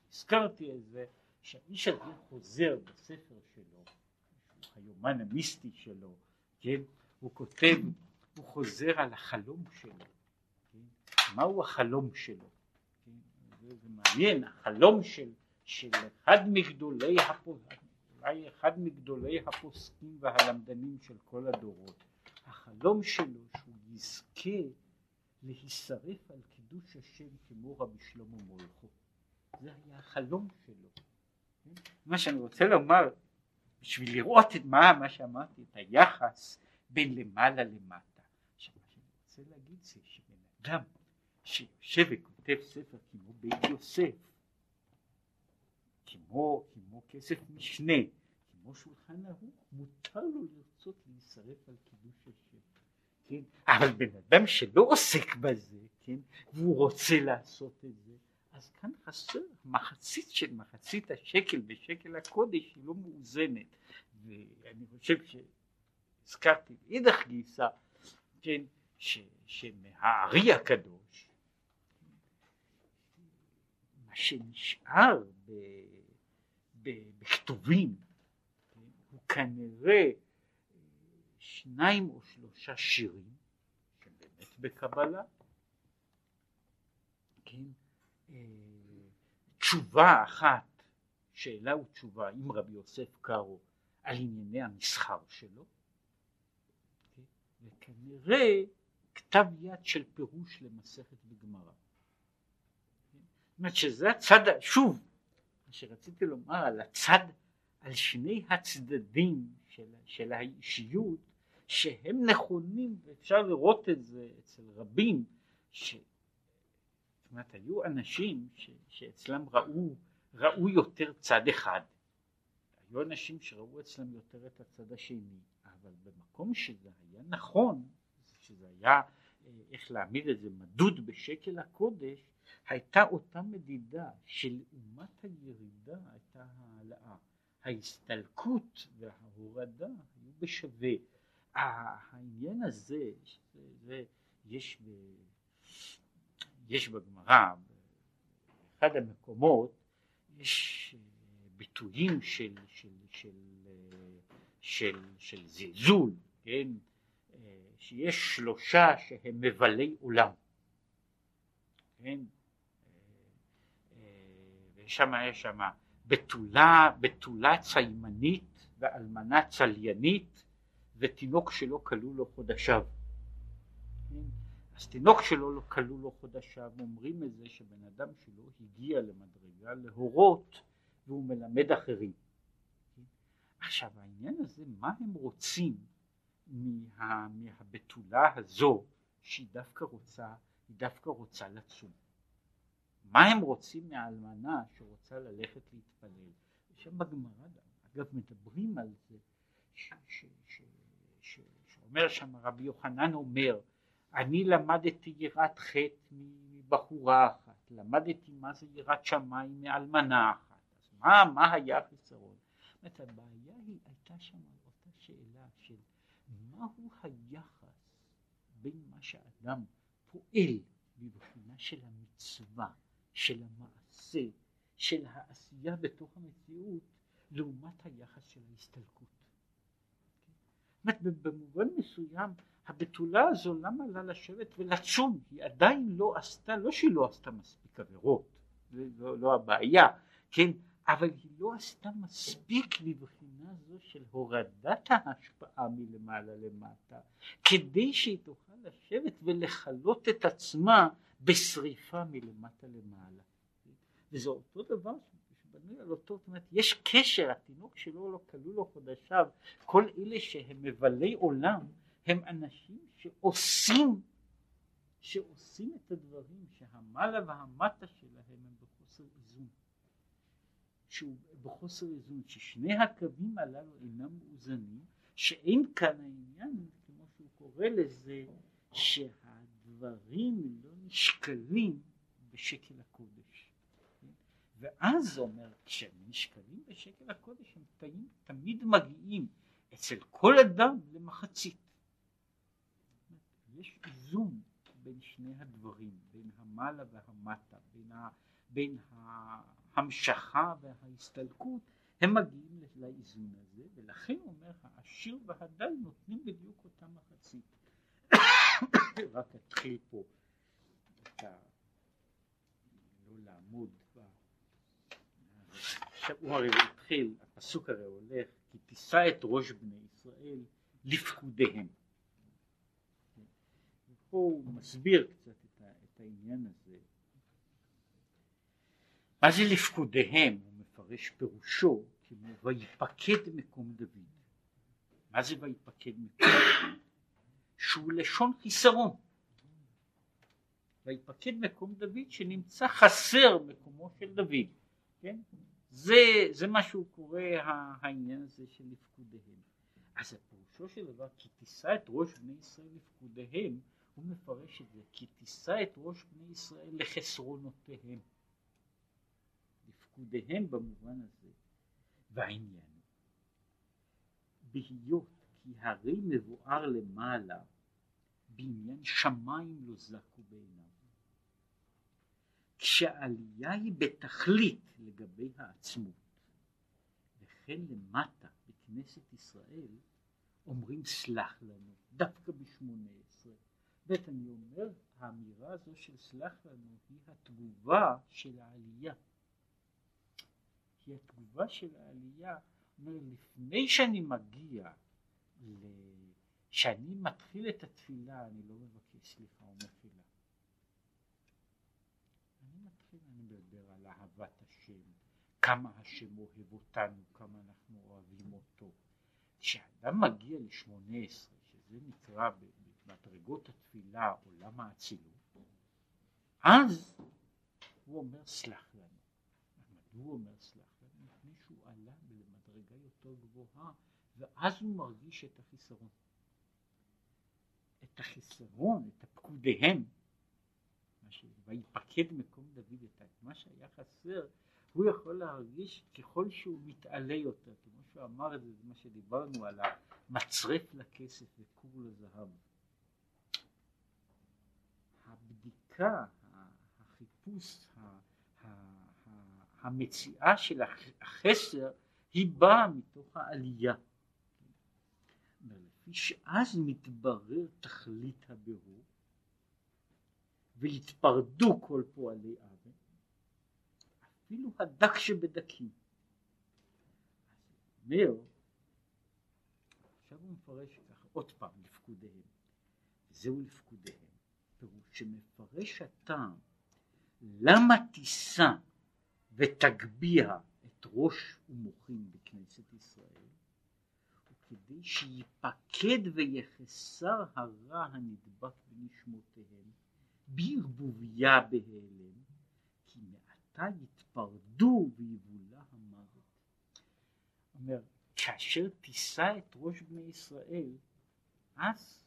הזכרתי את זה, שהאיש הזה חוזר בספר שלו, היומן המיסטי שלו, כן, הוא כותב, הוא חוזר על החלום שלו, כן? מהו החלום שלו, כן? זה מעניין, החלום של אחד מגדולי הפוסקים והלמדנים של כל הדורות, החלום שלו שהוא יזכה להישרף על קידוש השם כמו רבי שלמה מולכו, זה היה החלום שלו, כן? מה שאני רוצה לומר בשביל לראות את מה שאמרתי, את היחס בין למעלה למטה. עכשיו מה שאני רוצה להגיד זה שבן אדם שיושב וכותב ספר כמו בית יוסף, כמו כסף משנה, כמו שולחן ערוך, מותר לו לרצות להישרף על קידוש השם, כן? אבל בן אדם שלא עוסק בזה, כן? והוא רוצה לעשות את זה, אז כאן חסר מחצית של מחצית השקל בשקל הקודש היא לא מאוזנת. ואני חושב שהזכרתי אידך גיסה, כן, שמהארי הקדוש מה שנשאר בכתובים הוא כנראה שניים או שלושה שירים שבאמת בקבלה, כן, תשובה אחת, שאלה ותשובה עם רבי יוסף קארו על ענייני המסחר שלו, וכנראה כתב יד של פירוש למסכת בגמרא. זאת אומרת שזה הצד, שוב מה שרציתי לומר על הצד, על שני הצדדים של האישיות שהם נכונים, ואפשר לראות את זה אצל רבים ש... זאת אומרת, היו אנשים שאצלם ראו יותר צד אחד, היו אנשים שראו אצלם יותר את הצד השני, אבל במקום שזה היה נכון, שזה היה, איך להעמיד את זה, מדוד בשקל הקודש, הייתה אותה מדידה של לעומת הירידה הייתה העלאה, ההסתלקות וההורדה היו בשווה. העניין הזה, יש בגמרא באחד המקומות יש ביטויים של של של של של זלזול, כן, שיש שלושה שהם מבלי עולם, כן, יש שם בתולה ציימנית ואלמנה צליינית ותינוק שלא כלו לו חודשיו, כן? אז תינוק שלו לא כלו לו חודשיו, אומרים את זה שבן אדם שלו הגיע למדרגה להורות והוא מלמד אחרים. עכשיו העניין הזה, מה הם רוצים מהבתולה הזו שהיא דווקא רוצה לצום? מה הם רוצים מהאלמנה שרוצה ללכת להתפלל? שם בגמרא אגב מדברים על זה, שאומר שם רבי יוחנן, אומר אני למדתי יראת חטא מבחורה אחת, למדתי מה זה יראת שמיים מאלמנה אחת, אז מה היה החיסרון? זאת אומרת, הבעיה היא הייתה שם אותה שאלה של מהו היחס בין מה שאדם פועל מבחינה של המצווה, של המעשה, של העשייה בתוך המציאות, לעומת היחס של ההסתלקות. זאת אומרת, במובן מסוים הבתולה הזו, למה לה לשבת ולצום? היא עדיין לא עשתה, לא שהיא לא עשתה מספיק עבירות, זה לא הבעיה, כן, אבל היא לא עשתה מספיק לבחינה זו של הורדת ההשפעה מלמעלה למטה, כדי שהיא תוכל לשבת ולחלות את עצמה בשריפה מלמטה למעלה. וזה אותו דבר שבנוי על אותו, זאת אומרת, יש קשר, התינוק שלו לא כלו לו חודשיו, כל אלה שהם מבלי עולם, הם אנשים שעושים את הדברים שהמעלה והמטה שלהם הם בחוסר איזון, ששני הקווים הללו אינם מאוזנים, שאין כאן העניין, כמו שהוא קורא לזה, שהדברים לא נשקלים בשקל הקודש. ואז אומר, כשנשקלים בשקל הקודש הם תמיד מגיעים אצל כל אדם למחצית. יש איזון בין שני הדברים, בין המעלה והמטה, בין ההמשכה וההסתלקות, הם מגיעים לאיזון הזה, ולכן אומר העשיר והדל נותנים בדיוק אותה מחצית. רק אתחיל פה, לא לעמוד, הוא הרי התחיל, הפסוק הרי הולך, כי תישא את ראש בני ישראל לפקודיהם. פה הוא מסביר קצת את העניין הזה. מה זה לפקודיהם? הוא מפרש פירושו, כי כמו ויפקד מקום דוד. מה זה ויפקד מקום דוד? שהוא לשון חיסרון. ויפקד מקום דוד שנמצא חסר מקומו של דוד, כן? זה מה שהוא קורא העניין הזה של לפקודיהם. אז הפירושו של דבר כי תישא את ראש בני ישראל לפקודיהם, הוא מפרש את זה כי תישא את ראש בני ישראל לחסרונותיהם, לפקודיהם במובן הזה. והעניין בהיות כי הרי מבואר למעלה בעניין שמיים לא זכו בעיניו, כשהעלייה היא בתכלית לגבי העצמות, וכן למטה בכנסת ישראל אומרים סלח לנו דווקא ב-18. ואת אני אומר, האמירה הזו של סלח לנו היא התגובה של העלייה, היא התגובה של העלייה. לפני שאני מגיע שאני מתחיל את התפילה, אני לא מבקש סליחה או מחילה. אני מדבר על אהבת השם, כמה השם אוהב אותנו, כמה אנחנו אוהבים אותו. כשאדם מגיע ל-18, שזה נקרא במדרגות התפילה עולם האצילות, אז הוא אומר סלח לנו. מדוע אומר סלח לנו? לפני שהוא עלה למדרגה יותר גבוהה, ואז הוא מרגיש את החיסרון. את החיסרון, את הפקודיהם, ויפקד מקום דוד, את מה שהיה חסר, הוא יכול להרגיש ככל שהוא מתעלה יותר, כמו שהוא אמר את זה, מה שדיברנו על המצרף לכסף וכור לזהב. הבדיקה, החיפוש, המציאה של החסר, היא באה מתוך העלייה. לפי שאז מתברר תכלית הבירור, והתפרדו כל פועלי אבן, אפילו הדק שבדקים. אומר, עכשיו הוא מפרש כך, עוד פעם לפקודיהם, זהו לפקודיהם, פירוש שמפרש הטעם, למה תישא ותגביה את ראש ומוחים בכנסת ישראל, וכדי שיפקד ויחסר הרע הנדבק בנשמותיהם, ברבוביה בהלם, כי מעתה יתפרדו ויבולה המוות. אומר, כאשר תישא את ראש בני ישראל, אז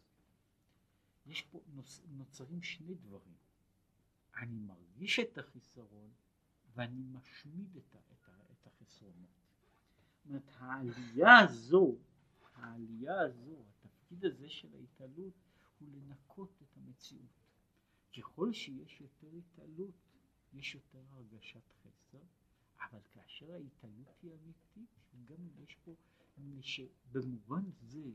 יש פה נוצרים שני דברים. אני מרגיש את החיסרון, ואני משמיד את החסרונות. זאת אומרת, העלייה הזו, התפקיד הזה של ההתעלות, הוא לנקות את המציאות. ככל שיש יותר התעלות, יש יותר הרגשת חסר, אבל כאשר ההתעלות היא אמיתית, גם יש פה, שבמובן זה,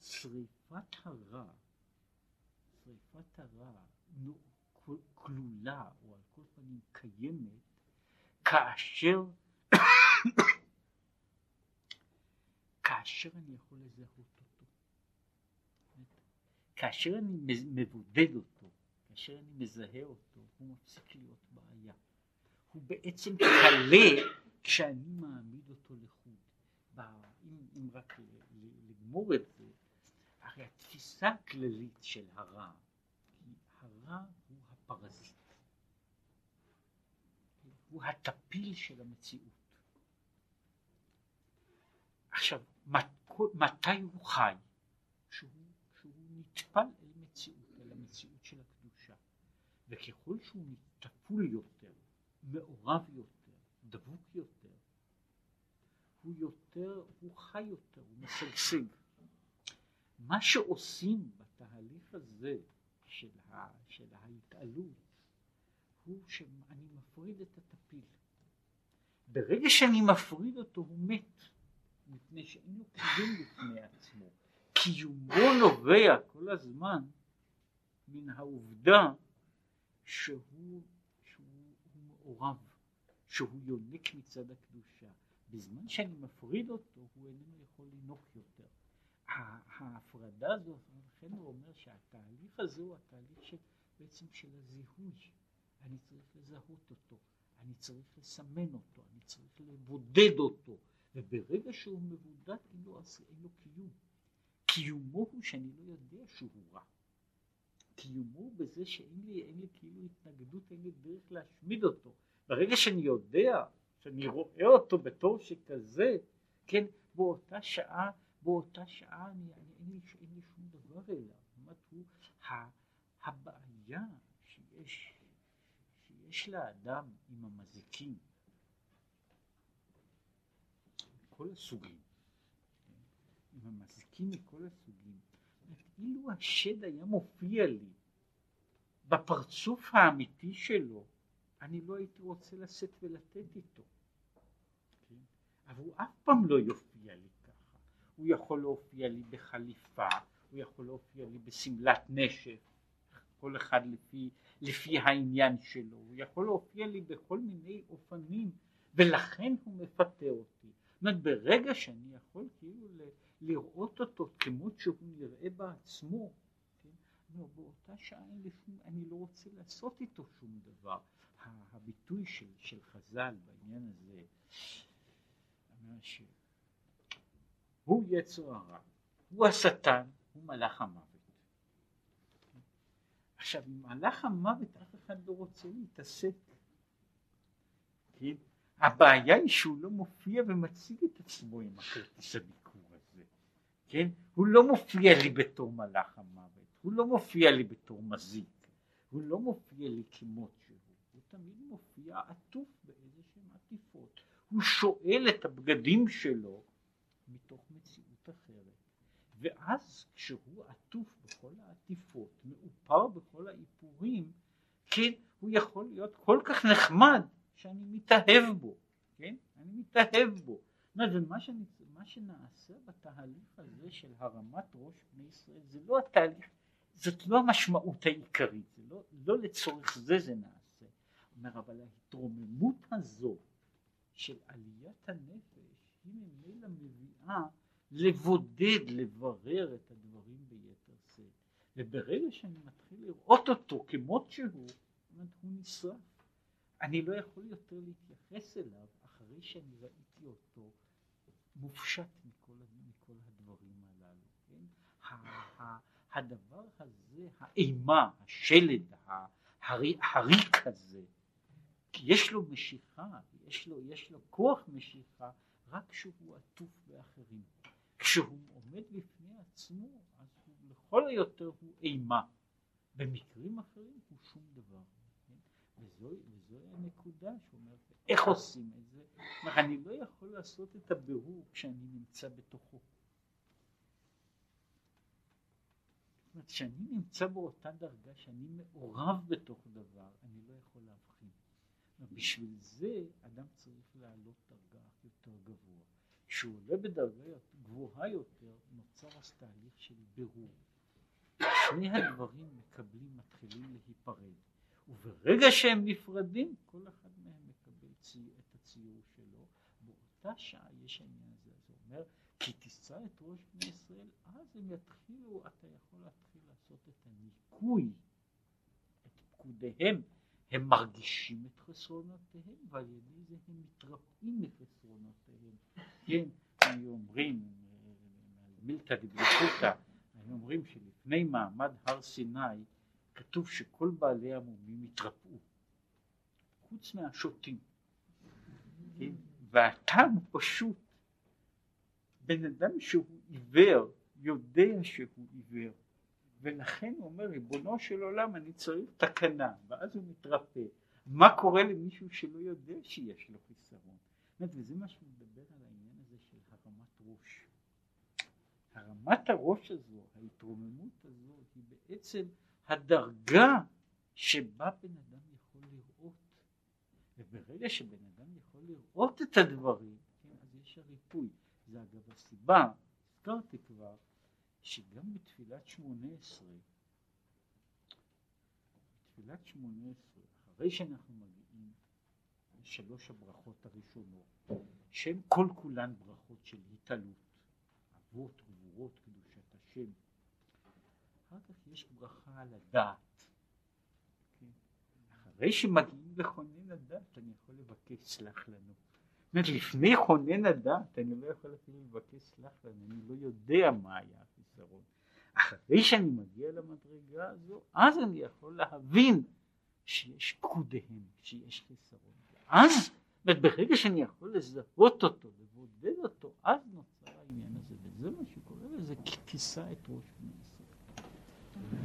שריפת הרע, כלולה, או על כל פנים קיימת, כאשר אני יכול לזהות אותו, כאשר אני מבודד אותו, כאשר אני מזהה אותו, הוא מפסיק להיות בעיה. הוא בעצם קלה כשאני מעמיד אותו לחוד. אם רק לגמור את זה, הרי התפיסה הכללית של הרע, הרע הוא הפרזיט, הוא הטפיל של המציאות. עכשיו, מתי הוא חי? שהוא נטפל אל מציאות, אל המציאות של הקדושה. וככל שהוא נטפול יותר, מעורב יותר, דבוק יותר, הוא חי יותר, הוא משגשג. מה שעושים בתהליך הזה של ההתעלות, הוא שאני מפריד את הטפיל. ברגע שאני מפריד אותו, הוא מת, מפני שאין לו קיום בפני עצמו. קיומו נובע כל הזמן מן העובדה שהוא מעורב, שהוא יונק מצד הקדושה. בזמן שאני מפריד אותו, הוא איננו יכול לנוק יותר. ההפרדה הזו, לכן הוא אומר שהתהליך הזה הוא התהליך בעצם של הזיהוי. אני צריך לזהות אותו, אני צריך לסמן אותו, אני צריך לבודד אותו, וברגע שהוא מבודד אין לו קיום. קיומו הוא שאני לא יודע שהוא רע. קיומו בזה שאין לי כאילו התנגדות, אין לי דרך להשמיד אותו. ברגע שאני יודע, שאני רואה אותו בתור שכזה, כן, באותה שעה אין לי שום דבר אליו. זאת אומרת, הבעיה שיש לאדם עם המזיקים, כל הסוגים, עם המזיקים מכל הסוגים, אילו השד היה מופיע לי בפרצוף האמיתי שלו, אני לא הייתי רוצה לשאת ולתת איתו. אבל הוא אף פעם לא יופיע לי ככה. הוא יכול להופיע לי בחליפה, הוא יכול להופיע לי בסמלת נשף, כל אחד לפי העניין שלו, הוא יכול להופיע לי בכל מיני אופנים, ולכן הוא מפתה אותי. זאת אומרת, ברגע שאני יכול כאילו לראות אותו כמות שהוא נראה בעצמו, כן? באותה שעה אני לא רוצה לעשות איתו שום דבר. הביטוי של חז"ל בעניין הזה, הוא יצר הרע, הוא השטן, הוא מלאך המוות. עכשיו, עם מלאך המוות אף אחד לא רוצה להתעסק. כן? הבעיה היא שהוא לא מופיע ומציג את עצמו עם הכרטיס הביקור הזה. כן? הוא לא מופיע לי בתור מלאך המוות, הוא לא מופיע לי בתור מזיק, הוא לא מופיע לי כמות שהוא, הוא תמיד מופיע עטוף באיזשהם עטיפות. הוא שואל את הבגדים שלו מתוך מציאות אחרת. ואז כשהוא עטוף בכל העטיפות, מאופר בכל האיפורים, כן, הוא יכול להיות כל כך נחמד שאני מתאהב בו, כן? אני מתאהב בו. ומה שנעשה בתהליך הזה של הרמת ראש בני ישראל, זה לא התהליך, זאת לא המשמעות העיקרית, זה לא לצורך זה נעשה. אבל ההתרוממות הזו של עליית הנפש, היא ממילא מביאה לבודד, לברר את הדברים ביתר שאת. וברגע שאני מתחיל לראות אותו כמות שהוא, הוא נשרף. אני לא יכול יותר להתייחס אליו אחרי שאני ראיתי אותו מופשט מכל הדברים הללו. כן? הדבר הזה, האימה, השלד, הריק הזה, יש לו משיכה, יש לו כוח משיכה, רק כשהוא עטוף באחרים. כשהוא עומד לפני עצמו, אז הוא לכל היותר הוא אימה. במקרים אחרים הוא שום דבר. וזו הנקודה שאומרת, איך עושים את זה? אני לא יכול לעשות את הבירור כשאני נמצא בתוכו. זאת אומרת, כשאני נמצא באותה דרגה, שאני מעורב בתוך דבר, אני לא יכול להבחין. בשביל זה אדם צריך לעלות דרגה יותר גבוה. כשהוא עולה בדרגה גבוהה יותר, נוצר התהליך של בירור. שני הדברים מתחילים להיפרד. וברגע שהם נפרדים, כל אחד מהם מקבל את הציור שלו. באותה שעה יש העניין הזה, זה אומר, כי תישא את ראש בני ישראל, אז הם יתחילו, אתה יכול להתחיל לעשות את הניקוי, את פקודיהם. הם מרגישים את חסרונותיהם, ועל ידי זה הם מתרפאים מחסרונותיהם. כן, הם אומרים, מילתא דבדיחותא, הם אומרים שלפני מעמד הר סיני, כתוב שכל בעלי המומים התרפאו, חוץ מהשוטים. כן? והטעם פשוט, בן אדם שהוא עיוור, יודע שהוא עיוור, ולכן הוא אומר, ריבונו של עולם, אני צריך תקנה, ואז הוא מתרפא. מה קורה למישהו שלא יודע שיש לו חיסרון? וזה מה שמדבר על העניין הזה של הרמת ראש. הרמת הראש הזו, ההתרוממות הזו, היא בעצם הדרגה שבה בן אדם יכול לראות. וברגע שבן אדם יכול לראות את הדברים, כן, אז יש הריפוי. זה אגב הסיבה, הזכרתי כבר, שגם בתפילת 18, אחרי שאנחנו מגיעים לשלוש הברכות הראשונות, שהן כל כולן ברכות של התעלות, אבות, גבורות, קדושת השם, אחר כך יש ברכה על הדעת. כן? אחרי שמגיעים לכונן הדעת אני יכול לבקש סלח לנו. זאת אומרת, לפני כונן הדעת אני לא יכול אפילו לבקש סלח לנו, אני לא יודע מה היה החיסרון. אחרי שאני מגיע למדרגה הזו, אז אני יכול להבין שיש פקודיהם, שיש חיסרון. אז, ברגע שאני יכול לזהות אותו, לבודד אותו, אז נוצר העניין הזה, וזה מה שקורה, וזה כיסה את ראש בני ישראל.